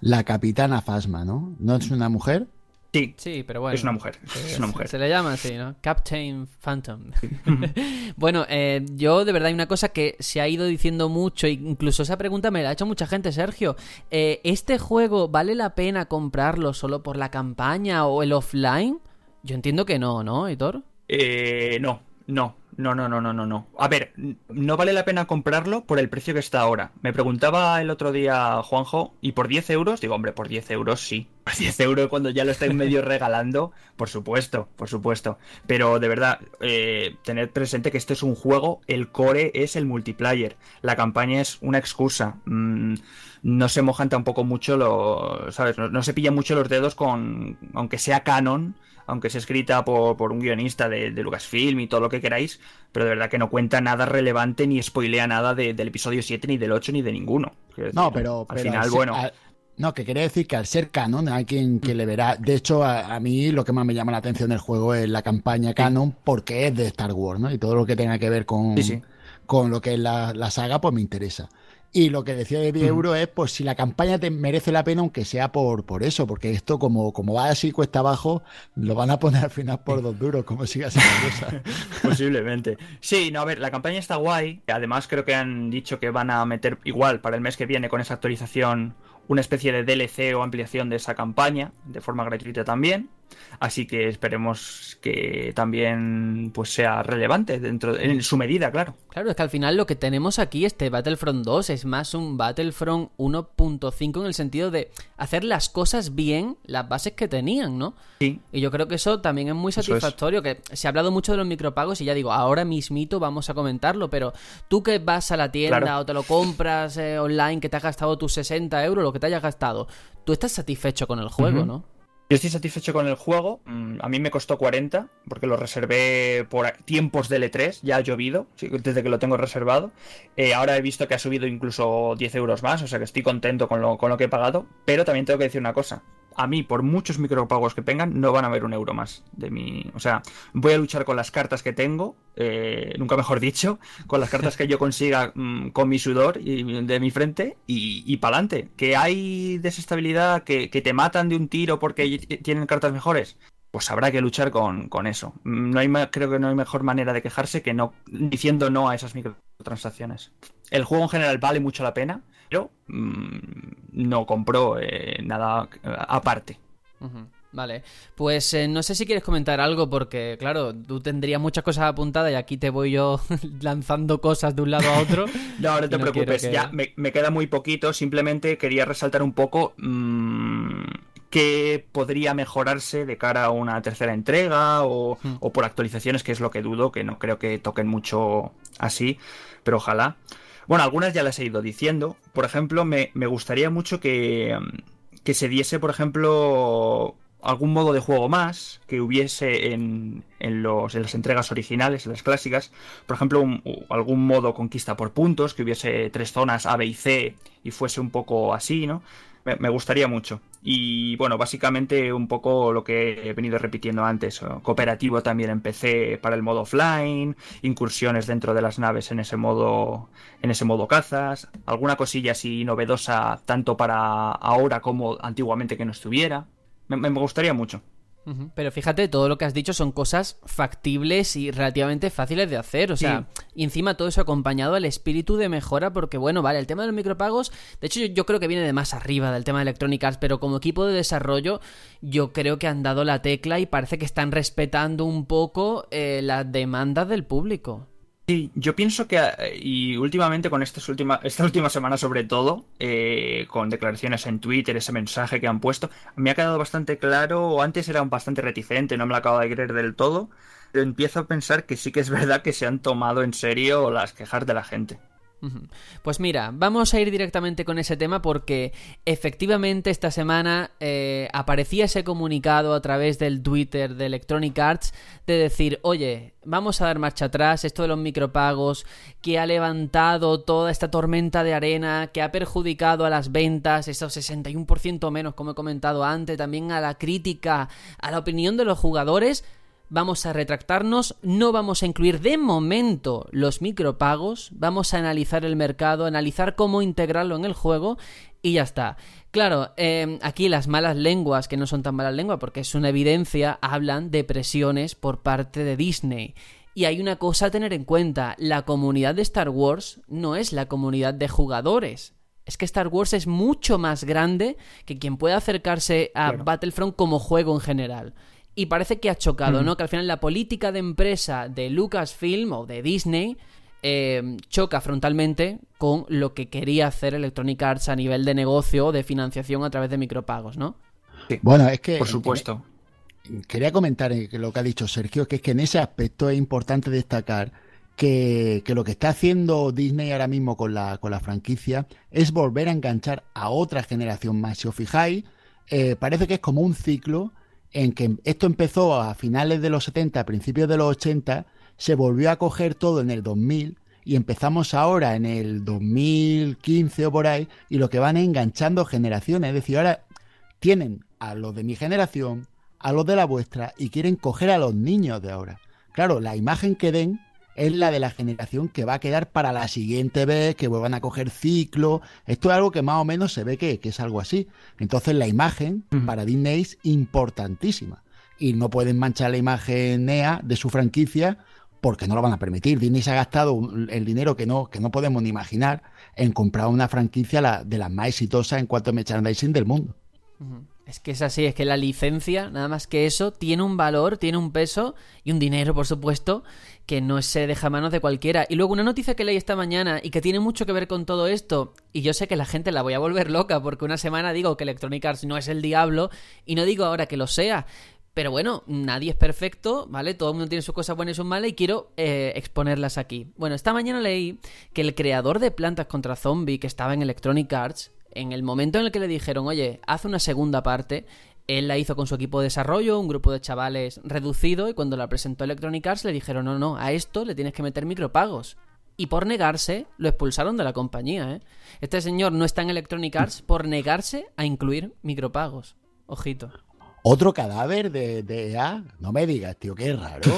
La Capitana Phasma, ¿no? ¿No es una mujer? Sí, sí, pero bueno. Es una mujer. Es una mujer. Se, se le llama así, ¿no? Captain Phantom. Bueno, eh, yo de verdad hay una cosa que se ha ido diciendo mucho, e incluso esa pregunta me la ha hecho mucha gente, Sergio. Eh, ¿Este juego vale la pena comprarlo solo por la campaña o el offline? Yo entiendo que no, ¿no, Aitor? Eh, no, no. No, no, no, no, no, no. A ver, no vale la pena comprarlo por el precio que está ahora. Me preguntaba el otro día Juanjo, ¿y por diez euros? Digo, hombre, por diez euros sí. Por diez euros cuando ya lo estáis medio regalando, por supuesto, por supuesto. Pero de verdad, eh, tener presente que este es un juego, el core es el multiplayer. La campaña es una excusa. Mm, no se mojan tampoco mucho los, ¿sabes? No, no se pillan mucho los dedos con, aunque sea canon, aunque sea escrita por, por un guionista de, de Lucasfilm y todo lo que queráis, pero de verdad que no cuenta nada relevante ni spoilea nada de, del episodio siete, ni del ocho, ni de ninguno. Decir, no, pero... Al pero final, al ser, bueno... Al, no, que quería decir que al ser canon hay quien que le verá... De hecho, a, a mí lo que más me llama la atención del juego es la campaña canon, porque es de Star Wars, ¿no? Y todo lo que tenga que ver con, sí, sí. con lo que es la, la saga, pues me interesa. Y lo que decía de diez euros es, pues, si la campaña te merece la pena, aunque sea por, por eso, porque esto, como, como va así cuesta abajo, lo van a poner al final por dos duros, como siga así la cosa. Posiblemente. Sí, no, a ver, la campaña está guay. Además, creo que han dicho que van a meter, igual, para el mes que viene, con esa actualización, una especie de D L C o ampliación de esa campaña, de forma gratuita también. Así que esperemos que también pues sea relevante dentro de, en su medida, claro. Claro, es que al final lo que tenemos aquí, este Battlefront dos, es más un Battlefront uno punto cinco en el sentido de hacer las cosas bien, las bases que tenían, ¿no? Sí. Y yo creo que eso también es muy satisfactorio, es. que se ha hablado mucho de los micropagos y ya digo, ahora mismito vamos a comentarlo, pero tú que vas a la tienda claro. o te lo compras eh, online, que te has gastado tus sesenta euros, lo que te hayas gastado, tú estás satisfecho con el juego, uh-huh. ¿no? Yo estoy satisfecho con el juego, a mí me costó cuarenta, porque lo reservé por tiempos del E tres, ya ha llovido, desde que lo tengo reservado. Eh, ahora he visto que ha subido incluso diez euros más, o sea que estoy contento con lo, con lo que he pagado, pero también tengo que decir una cosa. A mí, por muchos micropagos que tengan, no van a haber un euro más de mi... O sea, voy a luchar con las cartas que tengo, eh, nunca mejor dicho, con las cartas que yo consiga mmm, con mi sudor y, de mi frente y, y pa'lante. ¿Que hay desestabilidad, que, que te matan de un tiro porque tienen cartas mejores? Pues habrá que luchar con, con eso. No hay, creo que no hay mejor manera de quejarse que no diciendo no a esas microtransacciones. El juego en general vale mucho la pena. Pero mmm, no compró eh, nada aparte. Uh-huh. Vale, pues eh, no sé si quieres comentar algo porque, claro, tú tendrías muchas cosas apuntadas y aquí te voy yo lanzando cosas de un lado a otro. No, no te no preocupes, que... ya me, me queda muy poquito, simplemente quería resaltar un poco... Mmm... que podría mejorarse de cara a una tercera entrega o, mm. o por actualizaciones, que es lo que dudo, que no creo que toquen mucho así, pero ojalá. Bueno, algunas ya las he ido diciendo. Por ejemplo, me, me gustaría mucho que, que se diese, por ejemplo, algún modo de juego más que hubiese en, en, los, en las entregas originales, en las clásicas. Por ejemplo, un, algún modo conquista por puntos, que hubiese tres zonas A, B y C y fuese un poco así, ¿no? me, me gustaría mucho. Y bueno, básicamente un poco lo que he venido repitiendo antes, cooperativo también en P C para el modo offline, incursiones dentro de las naves en ese modo, en ese modo cazas, alguna cosilla así novedosa tanto para ahora como antiguamente que no estuviera. Me, me gustaría mucho. Pero fíjate, todo lo que has dicho son cosas factibles y relativamente fáciles de hacer, o sea, sí. Y encima todo eso acompañado al espíritu de mejora, porque bueno, vale, el tema de los micropagos, de hecho yo, yo creo que viene de más arriba del tema de Electronic Arts, pero como equipo de desarrollo yo creo que han dado la tecla y parece que están respetando un poco eh, las demandas del público. Sí, yo pienso que, y últimamente con estas últimas, esta última semana sobre todo, eh, con declaraciones en Twitter, ese mensaje que han puesto, me ha quedado bastante claro, antes era bastante reticente, no me lo acabo de creer del todo, pero empiezo a pensar que sí que es verdad que se han tomado en serio las quejas de la gente. Pues mira, vamos a ir directamente con ese tema porque efectivamente esta semana eh, aparecía ese comunicado a través del Twitter de Electronic Arts de decir, oye, vamos a dar marcha atrás, esto de los micropagos que ha levantado toda esta tormenta de arena, que ha perjudicado a las ventas, esos sesenta y uno por ciento menos como he comentado antes, también a la crítica, a la opinión de los jugadores, vamos a retractarnos, no vamos a incluir de momento los micropagos, vamos a analizar el mercado, analizar cómo integrarlo en el juego y ya está. Claro, eh, aquí las malas lenguas, que no son tan malas lenguas porque es una evidencia, hablan de presiones por parte de Disney. Y hay una cosa a tener en cuenta, la comunidad de Star Wars no es la comunidad de jugadores. Es que Star Wars es mucho más grande que quien pueda acercarse a bueno. Battlefront como juego en general. Y parece que ha chocado, ¿no? Que al final la política de empresa de Lucasfilm o de Disney eh, choca frontalmente con lo que quería hacer Electronic Arts a nivel de negocio o de financiación a través de micropagos, ¿no? Sí. Bueno, es que... Por supuesto. Que, quería comentar lo que ha dicho Sergio, que es que en ese aspecto es importante destacar que, que lo que está haciendo Disney ahora mismo con la, con la franquicia es volver a enganchar a otra generación más. Si os fijáis, eh, parece que es como un ciclo... en que esto empezó a finales de los setenta, a principios de los ochenta, se volvió a coger todo en el dos mil y empezamos ahora en el dos mil quince o por ahí, y lo que van enganchando generaciones, es decir, ahora tienen a los de mi generación, a los de la vuestra y quieren coger a los niños de ahora. Claro, la imagen que den es la de la generación que va a quedar para la siguiente vez, que vuelvan a coger ciclo. Esto es algo que más o menos se ve que, que es algo así. Entonces la imagen uh-huh. para Disney es importantísima. Y no pueden manchar la imagen E A de su franquicia porque no lo van a permitir. Disney se ha gastado el dinero que no, que no podemos ni imaginar en comprar una franquicia la, de las más exitosas en cuanto a merchandising del mundo. Uh-huh. Es que es así, es que la licencia, nada más que eso, tiene un valor, tiene un peso y un dinero, por supuesto, que no se deja a manos de cualquiera. Y luego una noticia que leí esta mañana y que tiene mucho que ver con todo esto, y yo sé que la gente la voy a volver loca porque una semana digo que Electronic Arts no es el diablo y no digo ahora que lo sea, pero bueno, nadie es perfecto, ¿vale? Todo el mundo tiene sus cosas buenas y sus malas y quiero eh, exponerlas aquí. Bueno, esta mañana leí que el creador de Plantas contra Zombie que estaba en Electronic Arts, en el momento en el que le dijeron, oye, haz una segunda parte, él la hizo con su equipo de desarrollo, un grupo de chavales reducido, y cuando la presentó Electronic Arts le dijeron, no, no, a esto le tienes que meter micropagos. Y por negarse, lo expulsaron de la compañía, ¿eh? Este señor no está en Electronic Arts por negarse a incluir micropagos. Ojito. ¿Otro cadáver de, de E A? No me digas, tío, qué raro.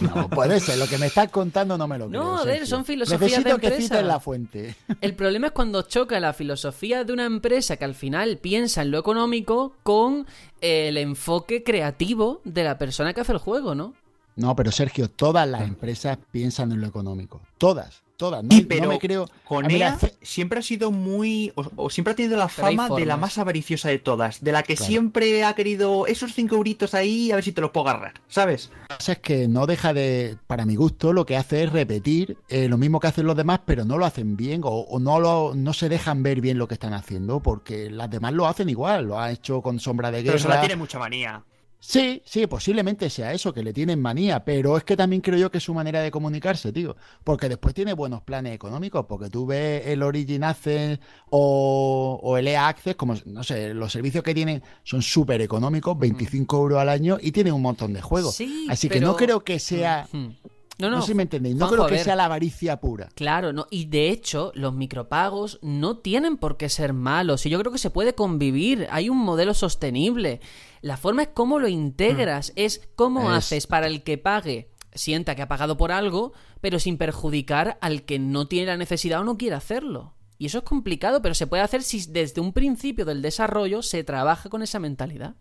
No puede ser, lo que me estás contando no me lo creo. No, a ver, son filosofías Necesito de empresa. Necesito que cites la fuente. El problema es cuando choca la filosofía de una empresa que al final piensa en lo económico con el enfoque creativo de la persona que hace el juego, ¿no? No, pero Sergio, todas las empresas piensan en lo económico. Todas. Todas, no, pero no me creo. Con ah, mira, ella siempre ha sido muy. O, o siempre ha tenido la fama de la más avariciosa de todas. De la que claro. siempre ha querido esos cinco euritos ahí, a ver si te los puedo agarrar, ¿sabes? Lo que pasa es que no deja de. Para mi gusto, lo que hace es repetir eh, lo mismo que hacen los demás, pero no lo hacen bien o, o no, lo, no se dejan ver bien lo que están haciendo, porque las demás lo hacen igual. Lo ha hecho con Sombra de Guerra. Pero se la tiene mucha manía. Sí, sí, posiblemente sea eso, que le tienen manía, pero es que también creo yo que es su manera de comunicarse, tío, porque después tiene buenos planes económicos, porque tú ves el Origin Access o, o el E A Access, como, no sé, los servicios que tienen son súper económicos, veinticinco euros al año, y tienen un montón de juegos, sí, así pero... que no creo que sea... No, no, no sé si me entendéis. No, Juanjo, creo que sea la avaricia pura. Claro, no. Y de hecho, los micropagos no tienen por qué ser malos. Y yo creo que se puede convivir. Hay un modelo sostenible. La forma es cómo lo integras, mm. es cómo es... haces para el que pague, sienta que ha pagado por algo, pero sin perjudicar al que no tiene la necesidad o no quiere hacerlo. Y eso es complicado, pero se puede hacer si desde un principio del desarrollo se trabaja con esa mentalidad.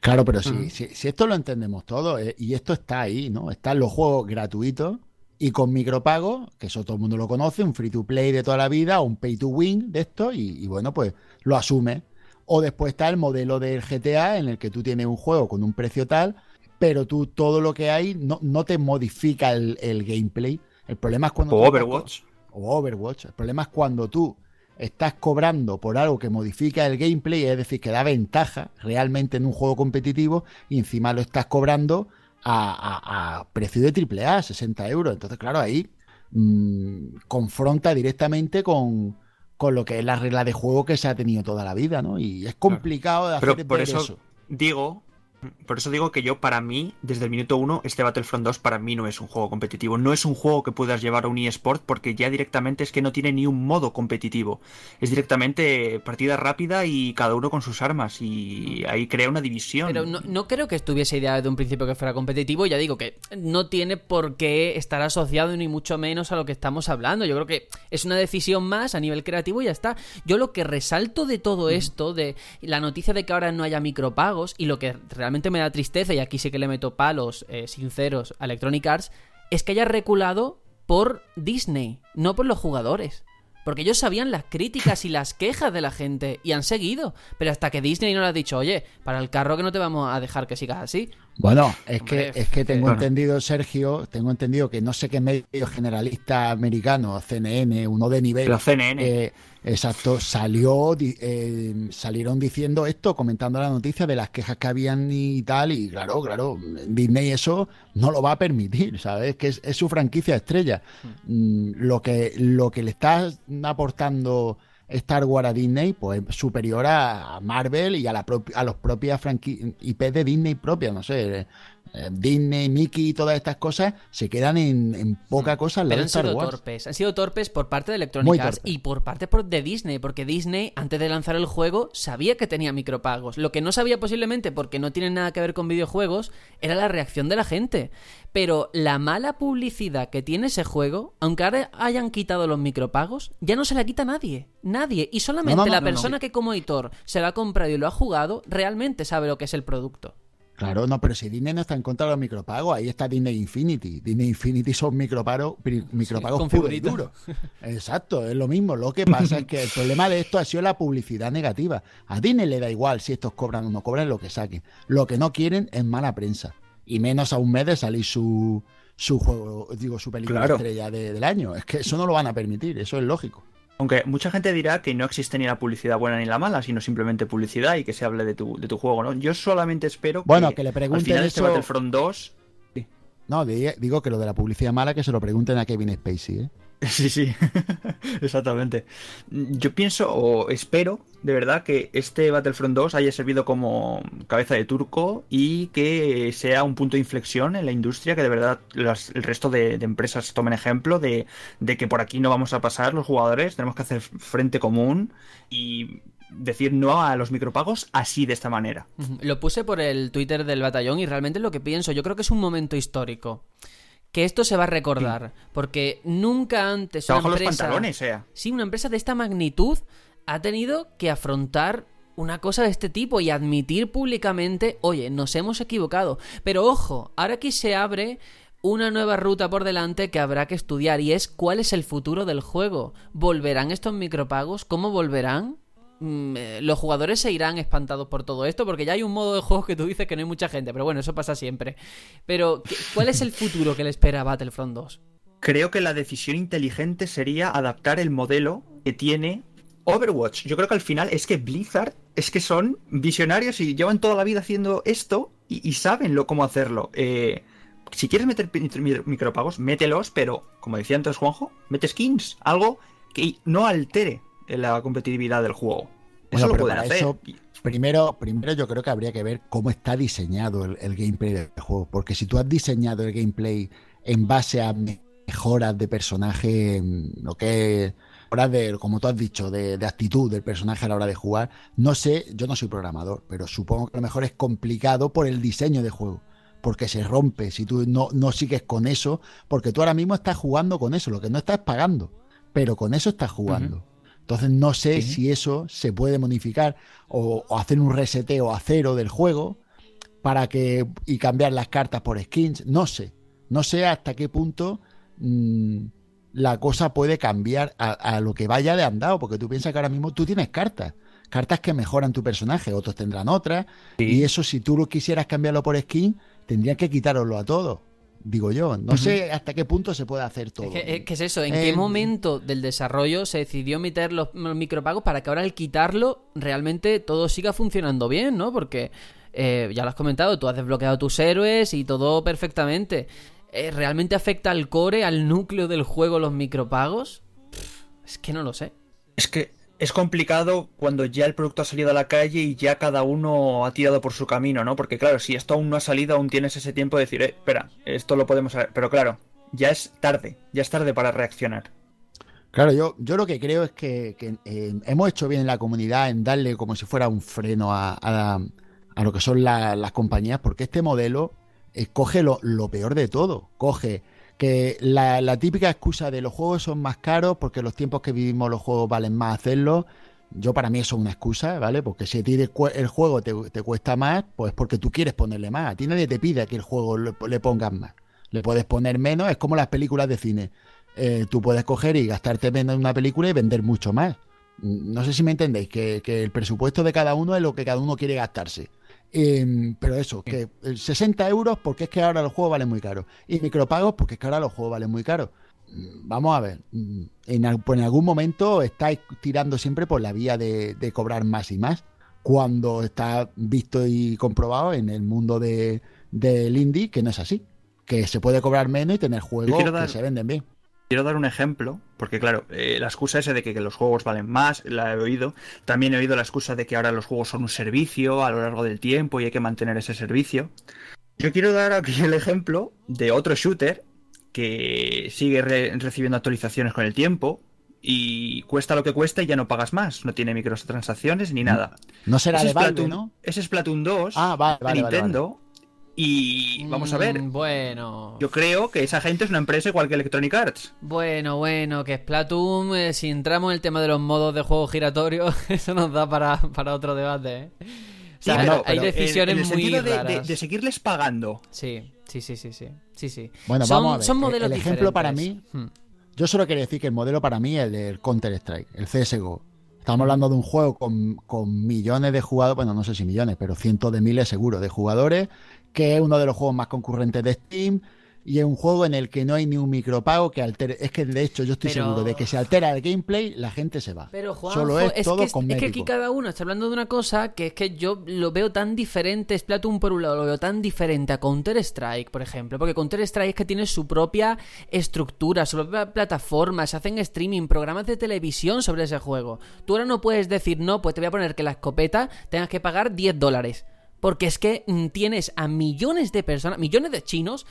Claro, pero si, mm. si, si esto lo entendemos todos, eh, y esto está ahí, ¿no? Están los juegos gratuitos y con micropagos, que eso todo el mundo lo conoce, un free to play de toda la vida, o un pay to win de esto, y, y bueno, pues lo asume. O después está el modelo del G T A, en el que tú tienes un juego con un precio tal, pero tú todo lo que hay no, no te modifica el, el gameplay. El problema es cuando... O Overwatch. O Overwatch. El problema es cuando tú estás cobrando por algo que modifica el gameplay, es decir, que da ventaja realmente en un juego competitivo, y encima lo estás cobrando a, a, a precio de triple A, sesenta euros. Entonces, claro, ahí mmm, confronta directamente con, con lo que es la regla de juego que se ha tenido toda la vida, ¿no? Y es complicado claro. de hacer. Pero por eso, eso digo, por eso digo que yo, para mí, desde el minuto uno, este Battlefront dos para mí no es un juego competitivo. No es un juego que puedas llevar a un eSport, porque ya directamente es que no tiene ni un modo competitivo. Es directamente partida rápida y cada uno con sus armas, y ahí crea una división. Pero no, no creo que estuviese idea desde un principio que fuera competitivo. Ya digo que no tiene por qué estar asociado ni mucho menos a lo que estamos hablando. Yo creo que es una decisión más a nivel creativo y ya está. Yo lo que resalto de todo esto, de la noticia de que ahora no haya micropagos, y lo que realmente realmente me da tristeza, y aquí sí que le meto palos eh, sinceros a Electronic Arts, es que haya reculado por Disney, no por los jugadores. Porque ellos sabían las críticas y las quejas de la gente y han seguido. Pero hasta que Disney no le ha dicho, oye, para el carro que no te vamos a dejar que sigas así. Bueno, es Hombre, que es que tengo bueno. entendido, Sergio, tengo entendido que no sé qué medio generalista americano, C N N, uno de nivel. La C N N. Eh, exacto, salió, eh, salieron diciendo esto, comentando la noticia de las quejas que habían y tal. Y claro, claro, Disney eso no lo va a permitir, ¿sabes? Que es, es su franquicia estrella. Mm. Lo que, lo que le está aportando Star Wars a Disney, pues superior a Marvel y a la pro- a las propias franqui- I P de Disney propias, no sé, eh, Disney, Mickey y todas estas cosas se quedan en, en poca cosa. Pero han sido torpes, han sido torpes por parte de Electronic Arts y por parte por, de Disney, porque Disney antes de lanzar el juego sabía que tenía micropagos. Lo que no sabía posiblemente, porque no tiene nada que ver con videojuegos, era la reacción de la gente. Pero la mala publicidad que tiene ese juego, aunque ahora hayan quitado los micropagos, ya no se la quita nadie. Nadie. Y solamente no, no, no, la no, persona no, no. que como Aitor se lo ha comprado y lo ha jugado, realmente sabe lo que es el producto. Claro, no, pero si Disney no está en contra de los micropagos, ahí está Disney Infinity. Disney Infinity son micropagos, micropagos sí, puros y duros. Exacto, es lo mismo. Lo que pasa es que el problema de esto ha sido la publicidad negativa. A Disney le da igual si estos cobran o no cobran, lo que saquen. Lo que no quieren es mala prensa. Y menos a un mes de salir su, su juego, digo, su película claro. estrella de, del año. Es que eso no lo van a permitir, eso es lógico. Aunque mucha gente dirá que no existe ni la publicidad buena ni la mala, sino simplemente publicidad y que se hable de tu, de tu juego, ¿no? Yo solamente espero bueno, que, que le pregunten al final de eso... este Battlefront dos... Sí. No, digo que lo de la publicidad mala que se lo pregunten a Kevin Spacey, ¿eh? Sí, sí, exactamente. Yo pienso, o espero, de verdad, que este Battlefront dos haya servido como cabeza de turco y que sea un punto de inflexión en la industria, que de verdad las, el resto de, de empresas tomen ejemplo de, de que por aquí no vamos a pasar los jugadores, tenemos que hacer frente común y decir no a los micropagos así, de esta manera. Lo puse por el Twitter del Batallón y realmente es lo que pienso. Yo creo que es un momento histórico. Que esto se va a recordar, sí. porque nunca antes una empresa, los pantalones, eh. sí, una empresa de esta magnitud ha tenido que afrontar una cosa de este tipo y admitir públicamente, oye, nos hemos equivocado. Pero ojo, ahora aquí se abre una nueva ruta por delante que habrá que estudiar, y es cuál es el futuro del juego. ¿Volverán estos micropagos? ¿Cómo volverán? Los jugadores se irán espantados por todo esto, porque ya hay un modo de juego que tú dices que no hay mucha gente, pero bueno, eso pasa siempre. Pero ¿cuál es el futuro que le espera a Battlefront dos? Creo que la decisión inteligente sería adaptar el modelo que tiene Overwatch. Yo creo que al final es que Blizzard es que son visionarios y llevan toda la vida haciendo esto y, y saben lo, cómo hacerlo. Eh, si quieres meter micropagos, mételos, pero como decía antes Juanjo, mete skins, algo que no altere la competitividad del juego. Eso bueno, lo pueden hacer. Eso, primero, primero yo creo que habría que ver cómo está diseñado el, el gameplay del juego, porque si tú has diseñado el gameplay en base a mejoras de personaje, lo que es, horas de, como tú has dicho, de, de actitud del personaje a la hora de jugar. No sé, yo no soy programador, pero supongo que a lo mejor es complicado por el diseño de juego, porque se rompe si tú no, no sigues con eso, porque tú ahora mismo estás jugando con eso, lo que no estás pagando, pero con eso estás jugando. Uh-huh. Entonces no sé ¿Sí? si eso se puede modificar o, o hacer un reseteo a cero del juego para que y cambiar las cartas por skins. No sé, no sé hasta qué punto mmm, la cosa puede cambiar a, a lo que vaya de andado, porque tú piensas que ahora mismo tú tienes cartas, cartas que mejoran tu personaje, otros tendrán otras, ¿Sí? y eso si tú lo quisieras cambiarlo por skin, tendrían que quitároslo a todos. Digo yo, no uh-huh. sé hasta qué punto se puede hacer todo. ¿Qué es, que es eso? ¿En eh... qué momento del desarrollo se decidió meter los, los micropagos para que ahora al quitarlo realmente todo siga funcionando bien, ¿no? Porque eh, ya lo has comentado, tú has desbloqueado tus héroes y todo perfectamente. Eh, ¿Realmente afecta al core, al núcleo del juego los micropagos? Pff, es que no lo sé. Es que es complicado cuando ya el producto ha salido a la calle y ya cada uno ha tirado por su camino, ¿no? Porque claro, si esto aún no ha salido, aún tienes ese tiempo de decir, eh, espera, esto lo podemos hacer. Pero claro, ya es tarde, ya es tarde para reaccionar. Claro, yo, yo lo que creo es que, que eh, hemos hecho bien en la comunidad en darle como si fuera un freno a, a, a lo que son la, las compañías, porque este modelo eh, coge lo, lo peor de todo, coge... que la, la típica excusa de los juegos son más caros porque los tiempos que vivimos los juegos valen más hacerlos. Yo para mí eso es una excusa, ¿vale? Porque si a ti de, el juego te, te cuesta más, pues porque tú quieres ponerle más. A ti nadie te pide que el juego le, le pongas más. Le puedes poner menos, es como las películas de cine. Eh, tú puedes coger y gastarte menos en una película y vender mucho más. No sé si me entendéis, que, que el presupuesto de cada uno es lo que cada uno quiere gastarse. Eh, pero eso, que sesenta euros porque es que ahora los juegos valen muy caros y micropagos porque es que ahora los juegos valen muy caros. Vamos a ver, en, en algún momento estáis tirando siempre por la vía de, de cobrar más y más, cuando está visto y comprobado en el mundo de, del indie que no es así, que se puede cobrar menos y tener juegos dar... que se venden bien. Quiero dar un ejemplo, porque claro, eh, la excusa esa de que, que los juegos valen más, la he oído. También he oído la excusa de que ahora los juegos son un servicio a lo largo del tiempo y hay que mantener ese servicio. Yo quiero dar aquí el ejemplo de otro shooter que sigue re- recibiendo actualizaciones con el tiempo y cuesta lo que cuesta y ya no pagas más. No tiene microtransacciones ni nada. No será de Valve, ¿no? Ese es Splatoon dos, ah, vale, vale, Nintendo... Vale, vale. Y vamos a ver. Bueno. Yo creo que esa gente es una empresa igual que Electronic Arts. Bueno, bueno, que Splatoon, eh, si entramos en el tema de los modos de juego giratorios, eso nos da para, para otro debate, ¿eh? O sea, sí, pero, hay pero, decisiones en, en el muy sentido raras. De, de, de seguirles pagando. Sí, sí, sí, sí, sí. sí, sí. Bueno, son, vamos a ver. Son modelos el, el ejemplo diferentes. Para mí, hmm. yo solo quiero decir que el modelo para mí es el del Counter-Strike, el C S G O. Estamos hablando de un juego con, con millones de jugadores, bueno, no sé si millones, pero cientos de miles seguro de jugadores, que es uno de los juegos más concurrentes de Steam y es un juego en el que no hay ni un micropago que altere. Es que de hecho yo estoy pero... seguro de que se altera el gameplay, la gente se va. Pero Juanjo, solo es, es, todo que, es que aquí cada uno está hablando de una cosa que es que yo lo veo tan diferente. Splatoon por un lado lo veo tan diferente a Counter-Strike, por ejemplo, porque Counter-Strike es que tiene su propia estructura, su propia plataforma, se hacen streaming, programas de televisión sobre ese juego. Tú ahora no puedes decir no, pues te voy a poner que la escopeta tengas que pagar diez dólares. Porque es que tienes a millones de personas, millones de chinos,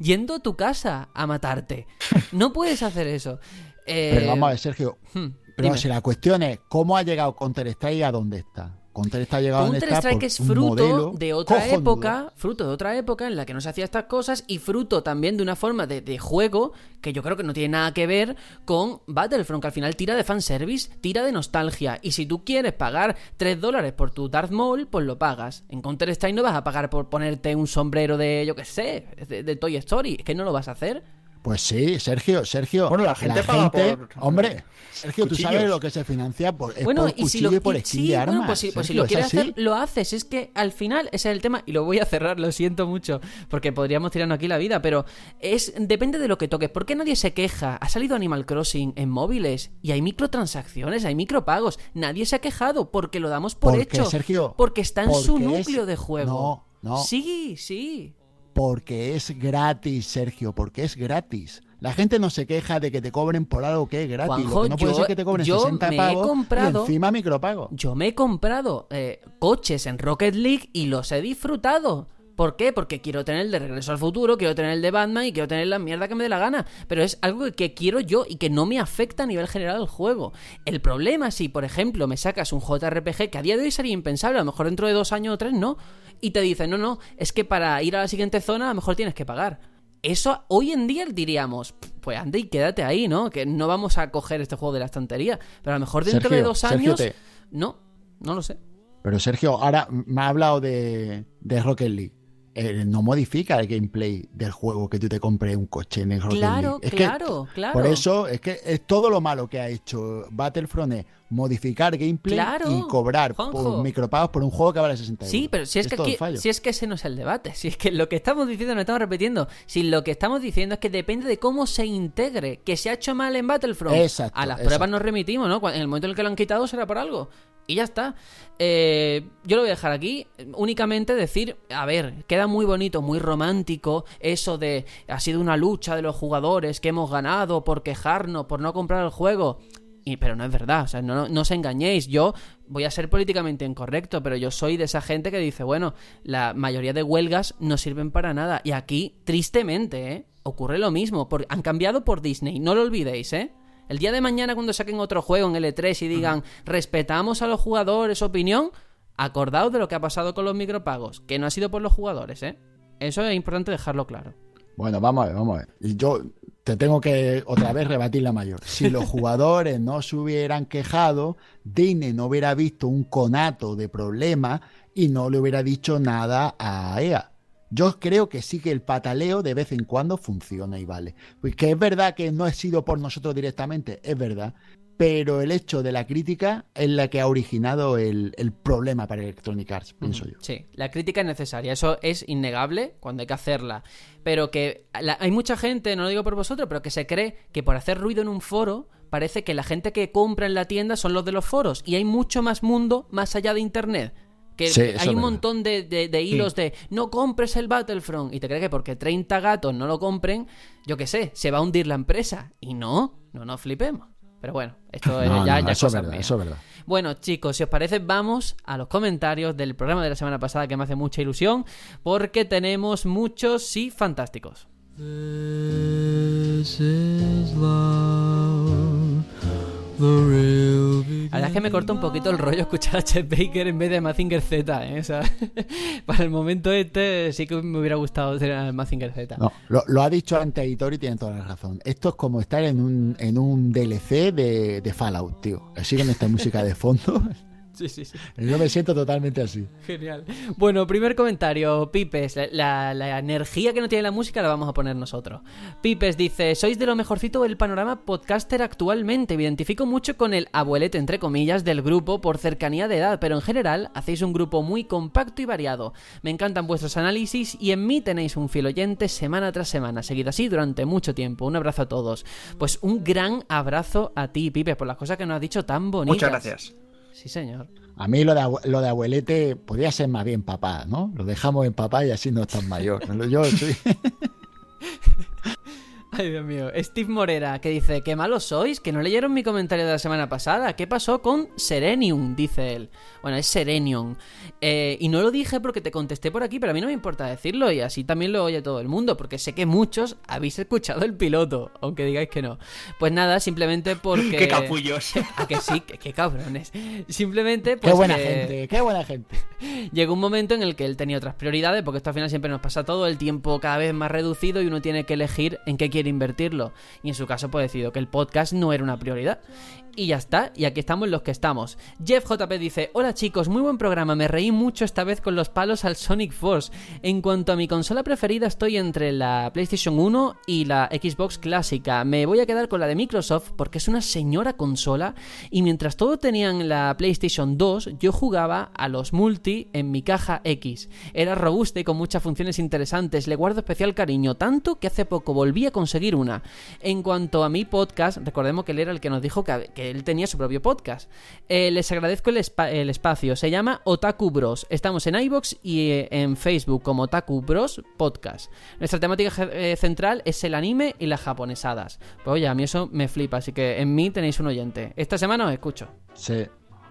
yendo a tu casa a matarte. No puedes hacer eso. Eh... Pero vamos a ver, Sergio. Hmm, pero si la cuestión es, ¿cómo ha llegado Counter-Strike y a dónde está? Counter-Strike ha llegado a dónde está. Counter-Strike es fruto de otra cojonudo. época, fruto de otra época en la que no se hacían estas cosas y fruto también de una forma de, de juego que yo creo que no tiene nada que ver con Battlefront, que al final tira de fanservice, tira de nostalgia. Y si tú quieres pagar tres dólares por tu Darth Maul, pues lo pagas. En Counter-Strike no vas a pagar por ponerte un sombrero de, yo qué sé, de, de Toy Story. ¿Es que no lo vas a hacer? Pues sí, Sergio, Sergio. Bueno, la gente la paga gente, por... Hombre, Sergio, cuchillos. Tú sabes lo que se financia por, bueno, por cuchillo y, si lo, y por skin sí, de armas. Bueno, pues, sí, Sergio, pues si lo quieres así? hacer, lo haces. Es que al final, ese es el tema, y lo voy a cerrar, lo siento mucho, porque podríamos tirarnos aquí la vida, pero es depende de lo que toques. ¿Por qué nadie se queja? Ha salido Animal Crossing en móviles, y hay microtransacciones, hay micropagos. Nadie se ha quejado, porque lo damos por porque, hecho. Sergio, porque está en porque su núcleo es... de juego. No, no. Sí, sí. Porque es gratis, Sergio, porque es gratis. La gente no se queja de que te cobren por algo que es gratis. Juanjo, lo que no puede yo, ser que te cobren sesenta pavos comprado, y encima micropago. Yo me he comprado eh, coches en Rocket League y los he disfrutado. ¿Por qué? Porque quiero tener el de Regreso al Futuro, quiero tener el de Batman y quiero tener la mierda que me dé la gana. Pero es algo que quiero yo y que no me afecta a nivel general al juego. El problema es si, por ejemplo, me sacas un J R P G, que a día de hoy sería impensable, a lo mejor dentro de dos años o tres no, y te dicen, no, no, es que para ir a la siguiente zona a lo mejor tienes que pagar. Eso hoy en día diríamos, pues anda y quédate ahí, ¿no? Que no vamos a coger este juego de la estantería. Pero a lo mejor dentro Sergio, de dos años... Sergio, te... No, no lo sé. Pero Sergio, ahora me ha hablado de, de Rocket League. Eh, no modifica el gameplay del juego que tú te compres un coche en el Rocket claro, League. Es claro, que, claro. Por eso es que es todo lo malo que ha hecho Battlefront es modificar gameplay claro, y cobrar Juanjo. por micropagos por un juego que vale sesenta euros. Sí, pero si es, es que aquí, si es que ese no es el debate, si es que lo que estamos diciendo no estamos repitiendo, si lo que estamos diciendo es que depende de cómo se integre, que se ha hecho mal en Battlefront. Exacto, a las exacto. pruebas nos remitimos, ¿no? En el momento en el que lo han quitado será por algo. Y ya está. Eh, yo lo voy a dejar aquí. Únicamente decir, a ver, queda muy bonito, muy romántico eso de ha sido una lucha de los jugadores que hemos ganado por quejarnos, por no comprar el juego. Y, pero no es verdad, o sea, no, no, no os engañéis. Yo voy a ser políticamente incorrecto, pero yo soy de esa gente que dice, bueno, la mayoría de huelgas no sirven para nada. Y aquí, tristemente, ¿eh? ocurre lo mismo. Por, han cambiado por Disney, no lo olvidéis, ¿eh? El día de mañana cuando saquen otro juego en L tres y digan respetamos a los jugadores su opinión, acordaos de lo que ha pasado con los micropagos, que no ha sido por los jugadores, ¿eh? Eso es importante dejarlo claro. Bueno, vamos a ver, vamos a ver. Y yo te tengo que otra vez rebatir la mayor. Si los jugadores no se hubieran quejado, Disney no hubiera visto un conato de problema y no le hubiera dicho nada a E A. Yo creo que sí que el pataleo de vez en cuando funciona y vale. Pues que es verdad que no ha sido por nosotros directamente, es verdad. Pero el hecho de la crítica es la que ha originado el, el problema para Electronic Arts, pienso yo. Sí, la crítica es necesaria, eso es innegable cuando hay que hacerla. Pero que la, hay mucha gente, no lo digo por vosotros, pero que se cree que por hacer ruido en un foro... Parece que la gente que compra en la tienda son los de los foros. Y hay mucho más mundo más allá de internet. Que sí, hay un montón de, de, de hilos sí. de no compres el Battlefront y te crees que porque treinta gatos no lo compren, yo qué sé, se va a hundir la empresa. Y no, no nos flipemos. Pero bueno, esto es no, ya, no, ya eso es verdad, mía. Eso es verdad. Bueno, chicos, si os parece, vamos a los comentarios del programa de la semana pasada que me hace mucha ilusión porque tenemos muchos sí fantásticos. This is love. La verdad es que me corta un poquito el rollo escuchar a Chet Baker en vez de Mazinger Z, ¿eh? O sea, para el momento este sí que me hubiera gustado ser a Mazinger Z. No, lo, lo ha dicho antes Aitor y tiene toda la razón. Esto es como estar en un, en un D L C de, de Fallout, tío. Siguen esta música de fondo. Sí, sí, sí. Yo me siento totalmente así. Genial. Bueno, primer comentario, Pipes. La, la, la energía que no tiene la música la vamos a poner nosotros. Pipes dice: sois de lo mejorcito del panorama podcaster actualmente. Me identifico mucho con el abuelete, entre comillas, del grupo por cercanía de edad, pero en general hacéis un grupo muy compacto y variado. Me encantan vuestros análisis y en mí tenéis un fiel oyente semana tras semana. Seguid así durante mucho tiempo. Un abrazo a todos. Pues un gran abrazo a ti, Pipes, por las cosas que nos has dicho tan bonitas. Muchas gracias. Sí, señor. A mí lo de, lo de abuelete podría ser más bien papá, ¿no? Lo dejamos en papá y así no es tan mayor. Yo soy... Ay, Dios mío. Steve Morera, que dice, qué malos sois, que no leyeron mi comentario de la semana pasada. ¿Qué pasó con Serenium? Dice él. Bueno, es Serenium. Eh, y no lo dije porque te contesté por aquí, pero a mí no me importa decirlo y así también lo oye todo el mundo, porque sé que muchos habéis escuchado el piloto, aunque digáis que no. Pues nada, simplemente porque... ¡Qué capullos! ¿A que sí? ¡Qué, qué cabrones! Simplemente pues... ¡Qué buena que... gente! ¡Qué buena gente! Llegó un momento en el que él tenía otras prioridades, porque esto al final siempre nos pasa todo, el tiempo cada vez más reducido y uno tiene que elegir en qué quiere invertirlo, y en su caso pues decidió que el podcast no era una prioridad y ya está, y aquí estamos los que estamos. Jeff J P dice, hola chicos, muy buen programa, me reí mucho esta vez con los palos al Sonic Force. En cuanto a mi consola preferida, estoy entre la PlayStation uno y la Xbox clásica. Me voy a quedar con la de Microsoft porque es una señora consola y mientras todos tenían la PlayStation dos, yo jugaba a los multi en mi caja X. Era robusta y con muchas funciones interesantes, le guardo especial cariño, tanto que hace poco volví a conseguir una. En cuanto a mi podcast, recordemos que él era el que nos dijo que, que él tenía su propio podcast. Eh, les agradezco el, espa- el espacio. Se llama Otaku Bros. Estamos en iVoox y eh, en Facebook como Otaku Bros Podcast. Nuestra temática eh, central es el anime y las japonesadas. Pues oye, a mí eso me flipa, así que en mí tenéis un oyente. Esta semana os escucho. Sí.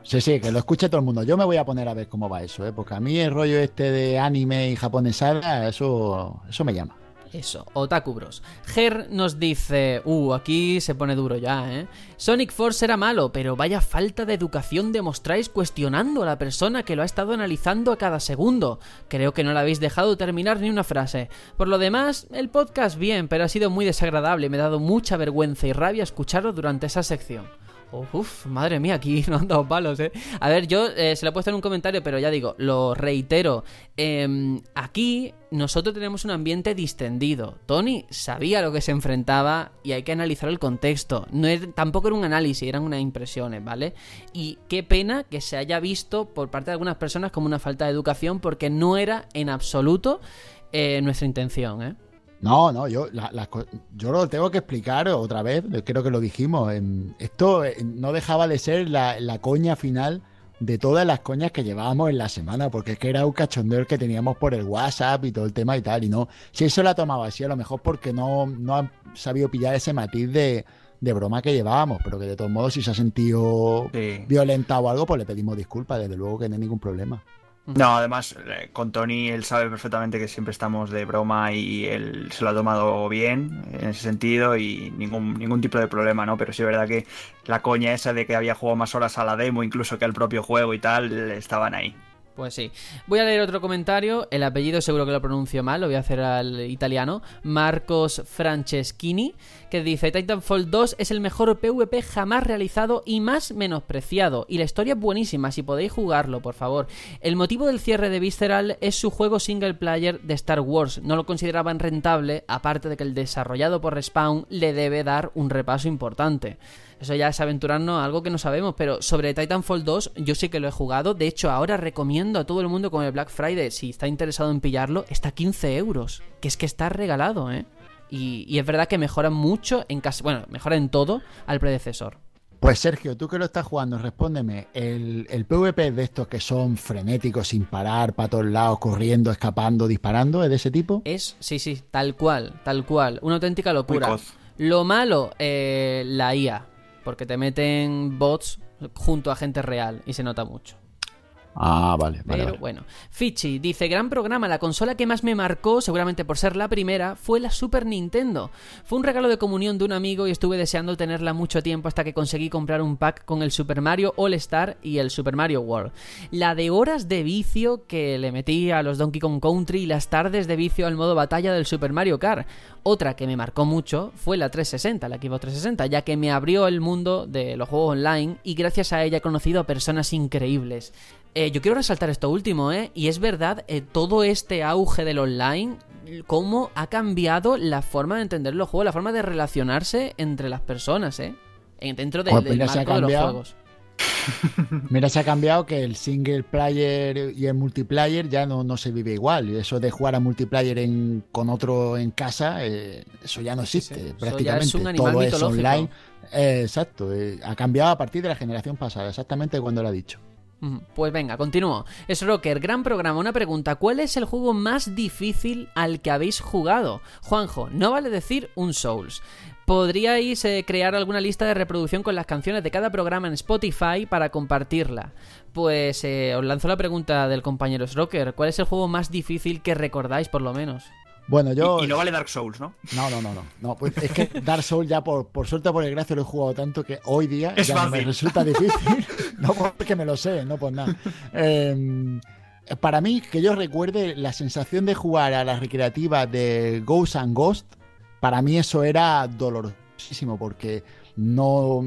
Sí, sí, que lo escuche todo el mundo. Yo me voy a poner a ver cómo va eso, ¿eh? Porque a mí el rollo este de anime y japonesada, eso, eso me llama. Eso, Otaku Bros. Ger nos dice, uh, aquí se pone duro ya, ¿eh? Sonic Force era malo, pero vaya falta de educación demostráis cuestionando a la persona que lo ha estado analizando a cada segundo. Creo que no la habéis dejado terminar ni una frase. Por lo demás, el podcast bien, pero ha sido muy desagradable. Me ha dado mucha vergüenza y rabia escucharlo durante esa sección. Uf, madre mía, aquí nos han dado palos, eh. A ver, yo eh, se lo he puesto en un comentario, pero ya digo, lo reitero. Eh, aquí nosotros tenemos un ambiente distendido. Tony sabía lo que se enfrentaba y hay que analizar el contexto. No es, tampoco era un análisis, eran unas impresiones, ¿vale? Y qué pena que se haya visto por parte de algunas personas como una falta de educación, porque no era en absoluto eh, nuestra intención, ¿eh? No, no, yo, la, la, yo lo tengo que explicar otra vez, creo que lo dijimos. Esto no dejaba de ser la, la coña final de todas las coñas que llevábamos en la semana, porque es que era un cachondeo que teníamos por el WhatsApp y todo el tema y tal, y no, si eso la tomaba así, a lo mejor porque no, no han sabido pillar ese matiz de, de broma que llevábamos, pero que de todos modos si se ha sentido sí. violentado o algo, pues le pedimos disculpas, desde luego que no hay ningún problema. No, además, con Tony él sabe perfectamente que siempre estamos de broma y él se lo ha tomado bien en ese sentido y ningún ningún tipo de problema, ¿no? Pero sí es verdad que la coña esa de que había jugado más horas a la demo incluso que al propio juego y tal, estaban ahí. Pues sí. Voy a leer otro comentario, el apellido seguro que lo pronuncio mal, lo voy a hacer al italiano, Marcos Franceschini, que dice: Titanfall dos es el mejor P V P jamás realizado y más menospreciado, y la historia es buenísima, si podéis jugarlo, por favor. El motivo del cierre de Visceral es su juego single player de Star Wars, no lo consideraban rentable, aparte de que el desarrollado por Respawn le debe dar un repaso importante. Eso ya es aventurarnos a algo que no sabemos, pero sobre Titanfall dos yo sí que lo he jugado. De hecho, ahora recomiendo a todo el mundo con el Black Friday, si está interesado en pillarlo, está a quince euros, que es que está regalado, ¿eh? Y, y es verdad que mejora mucho, en casi, bueno, mejora en todo al predecesor. Pues Sergio, tú que lo estás jugando, respóndeme, el, el P V P de estos que son frenéticos, sin parar, para todos lados, corriendo, escapando, disparando, ¿es de ese tipo? Es, sí, sí, tal cual, tal cual, una auténtica locura. Lo malo, eh, la I A. Porque te meten bots junto a gente real y se nota mucho. Ah, vale, vale. Pero vale. Bueno, Fichi dice: gran programa, la consola que más me marcó, seguramente por ser la primera, fue la Super Nintendo. Fue un regalo de comunión de un amigo y estuve deseando tenerla mucho tiempo hasta que conseguí comprar un pack con el Super Mario All Star y el Super Mario World. La de horas de vicio que le metí a los Donkey Kong Country y las tardes de vicio al modo batalla del Super Mario Kart. Otra que me marcó mucho fue la trescientos sesenta, la Xbox trescientos sesenta, ya que me abrió el mundo de los juegos online y gracias a ella he conocido a personas increíbles. Eh, yo quiero resaltar esto último, ¿eh? Y es verdad, eh, todo este auge del online, cómo ha cambiado la forma de entender los juegos, la forma de relacionarse entre las personas, ¿eh? Dentro del, del marco de los juegos. Mira, se ha cambiado que el single player y el multiplayer ya no, no se vive igual. Eso de jugar a multiplayer en, con otro en casa, eh, eso ya no existe, sí, sí. Prácticamente. Eso ya es un animal todo mitológico. Es online. Eh, exacto, eh, ha cambiado a partir de la generación pasada, exactamente cuando lo ha dicho. Pues venga, continúo. Es Rocker, gran programa, una pregunta. ¿Cuál es el juego más difícil al que habéis jugado? Juanjo, no vale decir un Souls. Podríais eh, crear alguna lista de reproducción con las canciones de cada programa en Spotify para compartirla. Pues eh, os lanzo la pregunta del compañero Srocker. ¿Cuál es el juego más difícil que recordáis, por lo menos? Bueno, yo... Y, y no vale Dark Souls, ¿no? No, no, no, no. no pues es que Dark Souls ya por, por suerte o por desgracia lo he jugado tanto que hoy día es ya fácil. No me resulta difícil. No porque me lo sé, no por nada. Eh, para mí, que yo recuerde la sensación de jugar a las recreativas de Ghosts and Ghosts. Para mí eso era dolorosísimo porque no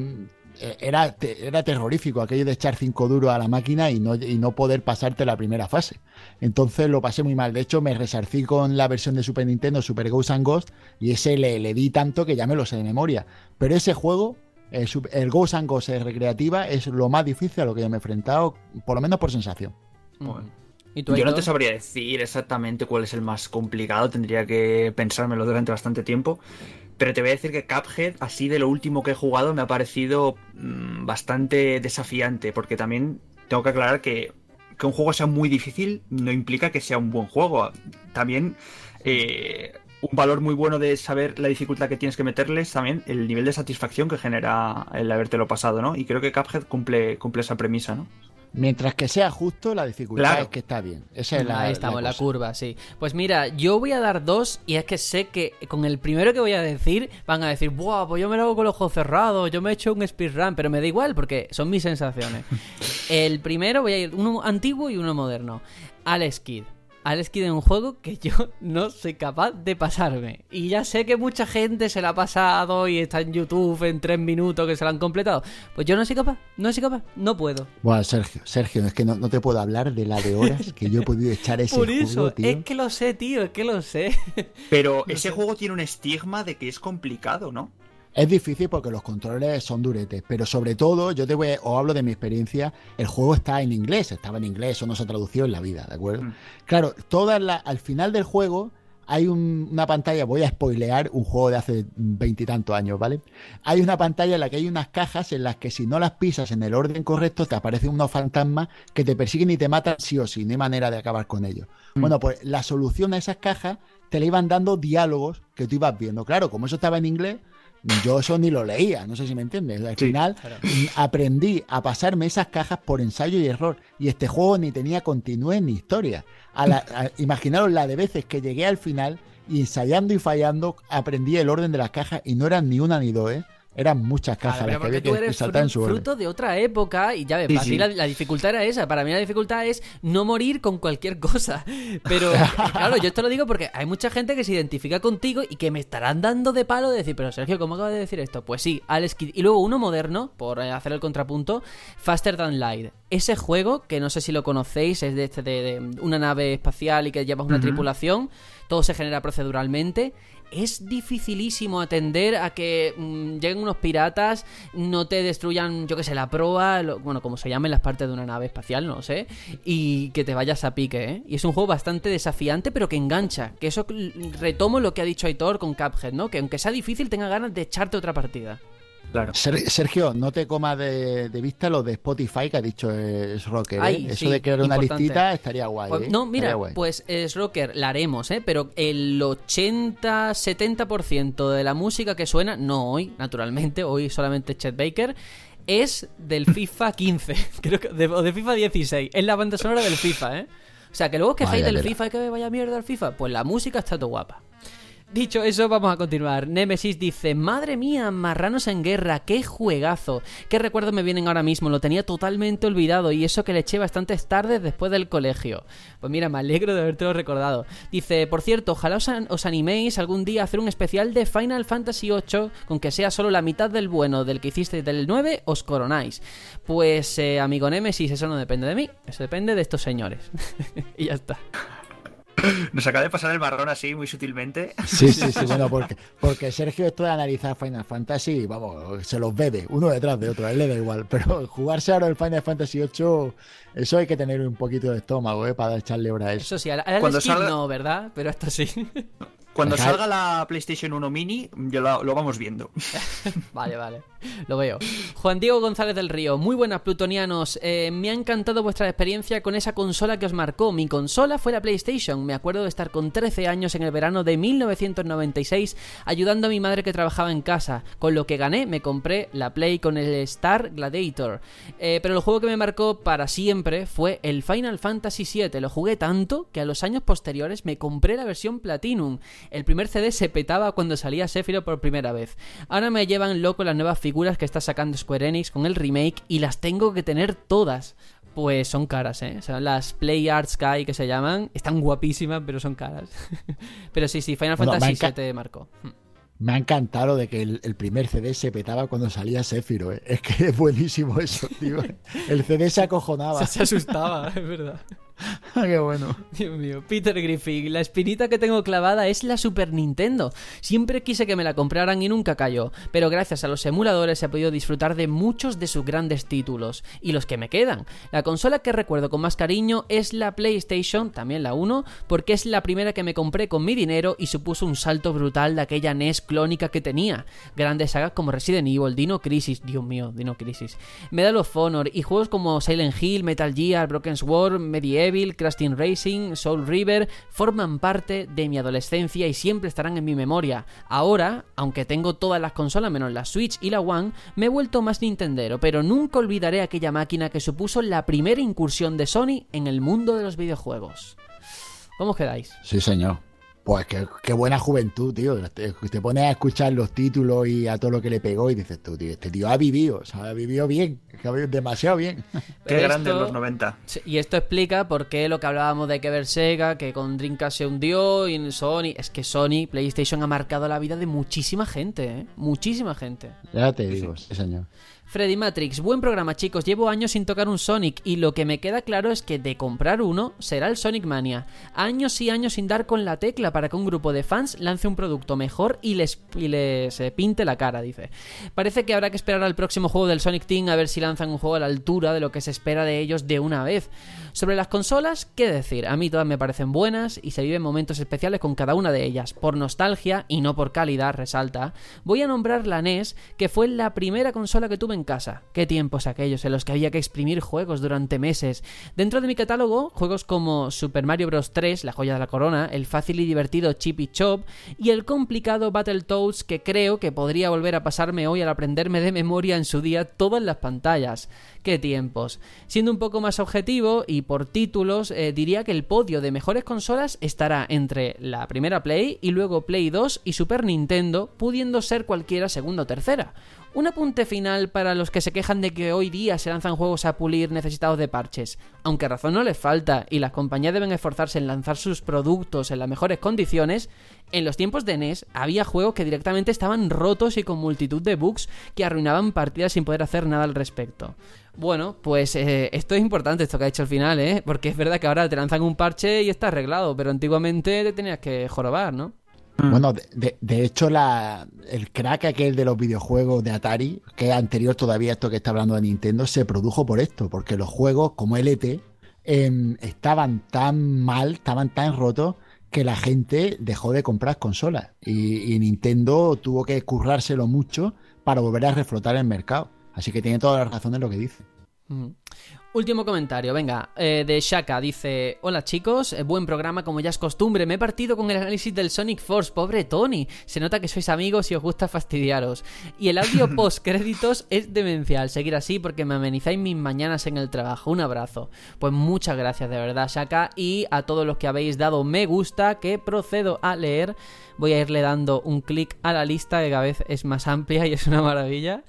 era, era terrorífico aquello de echar cinco duros a la máquina y no, y no poder pasarte la primera fase. Entonces lo pasé muy mal. De hecho, me resarcí con la versión de Super Nintendo, Super Ghosts and Ghosts, y ese le, le di tanto que ya me lo sé de memoria. Pero ese juego, el, el Ghosts and Ghosts recreativa, es lo más difícil a lo que yo me he enfrentado, por lo menos por sensación. Bueno. Yo no te sabría decir exactamente cuál es el más complicado, tendría que pensármelo durante bastante tiempo, pero te voy a decir que Cuphead, así de lo último que he jugado, me ha parecido mmm, bastante desafiante, porque también tengo que aclarar que, que un juego sea muy difícil no implica que sea un buen juego. También eh, un valor muy bueno de saber la dificultad que tienes que meterles, también el nivel de satisfacción que genera el habértelo pasado, ¿no? Y creo que Cuphead cumple, cumple esa premisa, ¿no? Mientras que sea justo, la dificultad claro. es que está bien. Esa es la, ahí estamos, la, la curva, sí. Pues mira, yo voy a dar dos, y es que sé que con el primero que voy a decir van a decir, ¡buah, pues yo me lo hago con los ojos cerrados, yo me he hecho un speedrun! Pero me da igual porque son mis sensaciones. El primero voy a ir, uno antiguo y uno moderno. Alex Kidd. Alex Kidd es un juego que yo no soy capaz de pasarme. Y ya sé que mucha gente se la ha pasado y está en YouTube en tres minutos que se la han completado. Pues yo no soy capaz, no soy capaz, no puedo. Bueno, Sergio, Sergio, es que no, no te puedo hablar de la de horas que yo he podido echar ese Por eso, juego, tío. Es que lo sé, tío, es que lo sé. Pero ese no sé. Juego tiene un estigma de que es complicado, ¿no? Es difícil porque los controles son duretes, pero sobre todo, yo te voy a, os hablo de mi experiencia, el juego está en inglés, estaba en inglés, eso no se tradució en la vida, ¿de acuerdo? Mm. Claro, todas la, al final del juego hay un, una pantalla, voy a spoilear un juego de hace veintitantos años, ¿vale? Hay una pantalla en la que hay unas cajas en las que si no las pisas en el orden correcto te aparecen unos fantasmas que te persiguen y te matan sí o sí, no hay manera de acabar con ellos. Mm. Bueno, pues la solución a esas cajas te le iban dando diálogos que tú ibas viendo. Claro, como eso estaba en inglés, yo eso ni lo leía, no sé si me entiendes. Al sí, final claro. aprendí a pasarme esas cajas por ensayo y error. Y este juego ni tenía continúe ni historia. A la, a, imaginaros la de veces que llegué al final y ensayando y fallando aprendí el orden de las cajas y no eran ni una ni dos, ¿eh? Eran muchas cajas claro, las que había que, que saltar fru- en su orden. Fruto de otra época y ya ves, sí, para sí. mí la, la dificultad era esa. Para mí la dificultad es no morir con cualquier cosa. Pero claro, yo esto lo digo porque hay mucha gente que se identifica contigo y que me estarán dando de palo de decir, pero Sergio, ¿cómo acabas de decir esto? Pues sí, Alex Kidd. Y luego uno moderno, por hacer el contrapunto, Faster Than Light. Ese juego, que no sé si lo conocéis, es de, este, de, de una nave espacial y que llevas una uh-huh. tripulación. Todo se genera proceduralmente. Es dificilísimo atender a que mmm, lleguen unos piratas, no te destruyan, yo que sé, la proa, lo, bueno, como se llamen las partes de una nave espacial, no lo sé, y que te vayas a pique, ¿eh? Y es un juego bastante desafiante, pero que engancha, que eso retomo lo que ha dicho Aitor con Cuphead, ¿no? Que aunque sea difícil, tenga ganas de echarte otra partida. Claro. Sergio, no te comas de, de vista lo de Spotify que ha dicho Srocker, ¿eh? Ay, eso sí, de crear una importante. Listita estaría guay, pues, ¿eh? No, mira, guay. Pues Srocker, la haremos, ¿eh? Pero el ochenta setenta por ciento de la música que suena, no hoy, naturalmente, hoy solamente Chet Baker, es del FIFA quince, creo que, de, o de FIFA dieciséis, es la banda sonora del FIFA, ¿eh? O sea, que luego os quejáis del FIFA y que vaya mierda al FIFA, pues la música está todo guapa. Dicho eso, vamos a continuar. Nemesis dice, madre mía, marranos en guerra, qué juegazo. Qué recuerdos me vienen ahora mismo, lo tenía totalmente olvidado y eso que le eché bastantes tardes después del colegio. Pues mira, me alegro de habértelo recordado. Dice, por cierto, ojalá os, an- os animéis algún día a hacer un especial de Final Fantasy ocho, con que sea solo la mitad del bueno del que hicisteis del nueve, os coronáis. Pues, eh, amigo Nemesis, eso no depende de mí, eso depende de estos señores. Y ya está. Nos acaba de pasar el marrón así, muy sutilmente. Sí, sí, sí, bueno, porque, porque Sergio esto de analizar Final Fantasy, vamos, se los bebe, uno detrás de otro, a él le da igual, pero jugarse ahora el Final Fantasy ocho, eso hay que tener un poquito de estómago, ¿eh? Para echarle hora a eso. Eso sí, a la, a la cuando salga... no, ¿verdad? Pero hasta sí. Cuando Dejar... salga la PlayStation uno Mini, yo lo, lo vamos viendo. Vale, vale. Lo veo. Juan Diego González del Río. Muy buenas, plutonianos. Eh, me ha encantado vuestra experiencia con esa consola que os marcó. Mi consola fue la PlayStation. Me acuerdo de estar con trece años en el verano de mil novecientos noventa y seis ayudando a mi madre que trabajaba en casa. Con lo que gané, me compré la Play con el Star Gladiator. Eh, pero el juego que me marcó para siempre fue el Final Fantasy siete. Lo jugué tanto que a los años posteriores me compré la versión Platinum. El primer C D se petaba cuando salía Sephiroth por primera vez. Ahora me llevan loco las nuevas figuras que está sacando Square Enix con el remake y las tengo que tener todas. Pues son caras, ¿eh? O sea, las Play Arts Guy que se llaman están guapísimas, pero son caras. Pero sí, sí, Final bueno, Fantasy siete te marcó. Me ha encantado lo de que el, el primer C D se petaba cuando salía Sephiroth, ¿eh? Es que es buenísimo eso, tío. El C D se acojonaba. O sea, se asustaba, es verdad. Ah, qué bueno. Dios mío. Peter Griffin, la espinita que tengo clavada es la Super Nintendo. Siempre quise que me la compraran y nunca cayó, pero gracias a los emuladores he podido disfrutar de muchos de sus grandes títulos y los que me quedan. La consola que recuerdo con más cariño es la PlayStation, también la uno, porque es la primera que me compré con mi dinero y supuso un salto brutal de aquella N E S clónica que tenía. Grandes sagas como Resident Evil, Dino Crisis, Dios mío, Dino Crisis, Medal of Honor y juegos como Silent Hill, Metal Gear, Broken Sword, Medieval, Evil, Crash Team Racing, Soul River, forman parte de mi adolescencia y siempre estarán en mi memoria. Ahora, aunque tengo todas las consolas menos la Switch y la One, me he vuelto más nintendero, pero nunca olvidaré aquella máquina que supuso la primera incursión de Sony en el mundo de los videojuegos. ¿Cómo os quedáis? Sí, señor. Pues qué, qué buena juventud, tío. Te, te pones a escuchar los títulos y a todo lo que le pegó y dices tú, tío, este tío ha vivido, o sea, ha vivido bien, ha vivido demasiado bien. Qué grande en los noventa. Y esto explica por qué lo que hablábamos de que ver Sega, que con Dreamcast se hundió y Sony... Es que Sony, PlayStation ha marcado la vida de muchísima gente, ¿eh? Muchísima gente. Ya te digo, sí, señor. Freddy Matrix, buen programa, chicos. Llevo años sin tocar un Sonic y lo que me queda claro es que de comprar uno será el Sonic Mania. Años y años sin dar con la tecla para que un grupo de fans lance un producto mejor y les, y les eh, pinte la cara, dice. Parece que habrá que esperar al próximo juego del Sonic Team a ver si lanzan un juego a la altura de lo que se espera de ellos de una vez. Sobre las consolas, ¿qué decir? A mí todas me parecen buenas y se viven momentos especiales con cada una de ellas. Por nostalgia y no por calidad, resalta, voy a nombrar la N E S, que fue la primera consola que tuve en casa. Qué tiempos aquellos en los que había que exprimir juegos durante meses. Dentro de mi catálogo, juegos como Super Mario Bros. tres, la joya de la corona, el fácil y divertido Chip y Chop y el complicado Battletoads, que creo que podría volver a pasarme hoy al aprenderme de memoria en su día todas las pantallas. Qué tiempos. Siendo un poco más objetivo y por títulos, eh, diría que el podio de mejores consolas estará entre la primera Play y luego Play dos y Super Nintendo, pudiendo ser cualquiera segunda o tercera. Un apunte final para los que se quejan de que hoy día se lanzan juegos a pulir necesitados de parches. Aunque razón no les falta y las compañías deben esforzarse en lanzar sus productos en las mejores condiciones, en los tiempos de N E S había juegos que directamente estaban rotos y con multitud de bugs que arruinaban partidas sin poder hacer nada al respecto. Bueno, pues eh, esto es importante, esto que ha hecho al final, ¿eh? Porque es verdad que ahora te lanzan un parche y está arreglado, pero antiguamente te tenías que jorobar, ¿no? Bueno, de, de, de hecho, la, el crack aquel de los videojuegos de Atari, que es anterior todavía a esto que está hablando de Nintendo, se produjo por esto, porque los juegos como L T eh, estaban tan mal, estaban tan rotos, que la gente dejó de comprar consolas y, y Nintendo tuvo que currárselo mucho para volver a reflotar el mercado. Así que tiene toda la razón en lo que dice. Mm. Último comentario, venga, eh, de Shaka, dice: hola chicos, buen programa como ya es costumbre, me he partido con el análisis del Sonic Force, pobre Tony, se nota que sois amigos y os gusta fastidiaros. Y el audio post créditos es demencial, seguir así porque me amenizáis mis mañanas en el trabajo, un abrazo. Pues muchas gracias de verdad, Shaka, y a todos los que habéis dado me gusta, que procedo a leer. Voy a irle dando un clic a la lista que cada vez es más amplia y es una maravilla.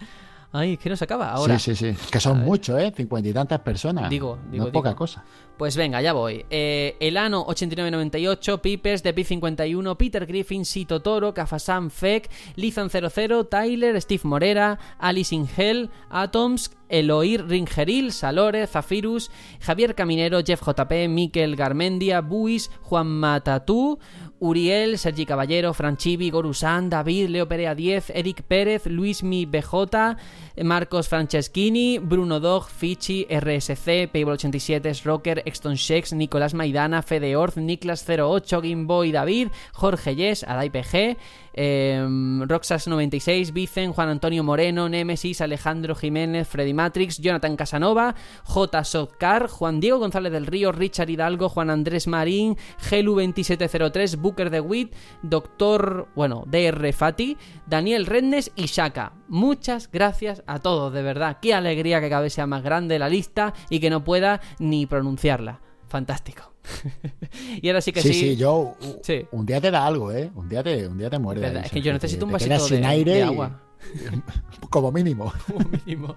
Ay, es que no se acaba ahora. Sí, sí, sí. Que son muchos, ¿eh? cincuenta y tantas personas. Digo, digo. No es poca cosa. Pues venga, ya voy. Eh, Elano ochenta y nueve noventa y ocho, Pipers, The P cincuenta y uno, Peter Griffin, Sito Toro, Kafasan Feck, Lizan cero cero, Tyler, Steve Morera, Alice in Hell, Atoms, Eloir Ringeril, Salore, Zafirus, Javier Caminero, Jeff J P, Miquel Garmendia, Buis, Juan Matatú, Uriel, Sergi Caballero, Franchivi, Gorusán, David, Leo Perea diez, Eric Pérez, Luismi B J, Marcos Franceschini, Bruno Dog, Fichi, R S C, Payball ochenta y siete, Rocker, Exton Shex, Nicolás Maidana, Fede Orz, Niklas cero ocho, Gimboy, David, Jorge Yes, Adai P G, eh, Roxas noventa y seis, Vicen, Juan Antonio Moreno, Nemesis, Alejandro Jiménez, Freddy Matrix, Jonathan Casanova, J. Sotcar, Juan Diego González del Río, Richard Hidalgo, Juan Andrés Marín, Gelu veintisiete cero tres, Booker de Witt, Doctor, bueno, D R Fati, Daniel Rednes y Shaka. Muchas gracias a todos, de verdad. Qué alegría que cada vez sea más grande la lista y que no pueda ni pronunciarla. Fantástico. Y ahora sí que sí. Sí, sí, yo. Sí. Un día te da algo, ¿eh? Un día te, un día te muerde. Es que yo necesito un vasito de, sin aire de agua. Y, como mínimo. Como mínimo.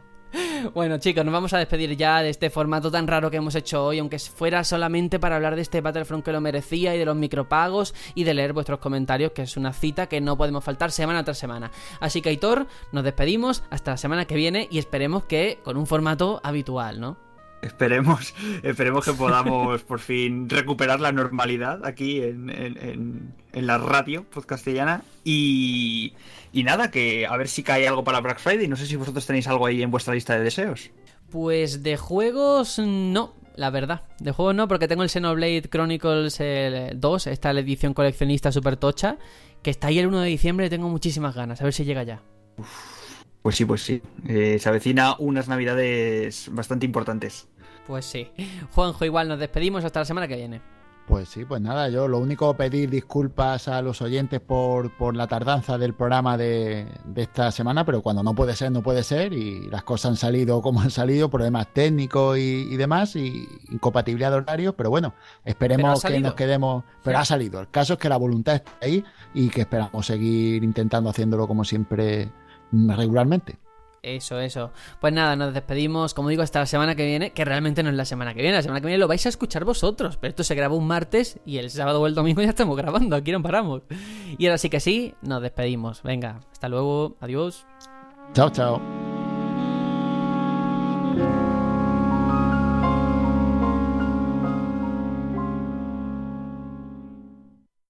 Bueno chicos, nos vamos a despedir ya de este formato tan raro que hemos hecho hoy, aunque fuera solamente para hablar de este Battlefront que lo merecía y de los micropagos y de leer vuestros comentarios, que es una cita que no podemos faltar semana tras semana. Así que Aitor, nos despedimos hasta la semana que viene y esperemos que con un formato habitual, ¿no? Esperemos, esperemos que podamos por fin recuperar la normalidad aquí en, en, en, en la radio podcastellana y, y nada, que a ver si cae algo para Black Friday. No sé si vosotros tenéis algo ahí en vuestra lista de deseos. Pues de juegos no, la verdad, de juegos no, porque tengo el Xenoblade Chronicles dos, esta es la edición coleccionista super tocha, que está ahí el primero de diciembre y tengo muchísimas ganas, a ver si llega ya. Uf. Pues sí, pues sí. Eh, se avecina unas navidades bastante importantes. Pues sí. Juanjo, igual nos despedimos hasta la semana que viene. Pues sí, pues nada, yo lo único pedir disculpas a los oyentes por, por la tardanza del programa de, de esta semana, pero cuando no puede ser, no puede ser, y las cosas han salido como han salido, problemas técnicos y, y demás, y incompatibilidad de horarios, pero bueno, esperemos pero que nos quedemos, pero sí. Ha salido, el caso es que la voluntad está ahí y que esperamos seguir intentando haciéndolo como siempre regularmente. Eso, eso. Pues nada, nos despedimos, como digo, hasta la semana que viene, que realmente no es la semana que viene, la semana que viene lo vais a escuchar vosotros, pero esto se grabó un martes y el sábado o el domingo ya estamos grabando, aquí no paramos. Y ahora sí que sí, nos despedimos. Venga, hasta luego, adiós. Chao, chao.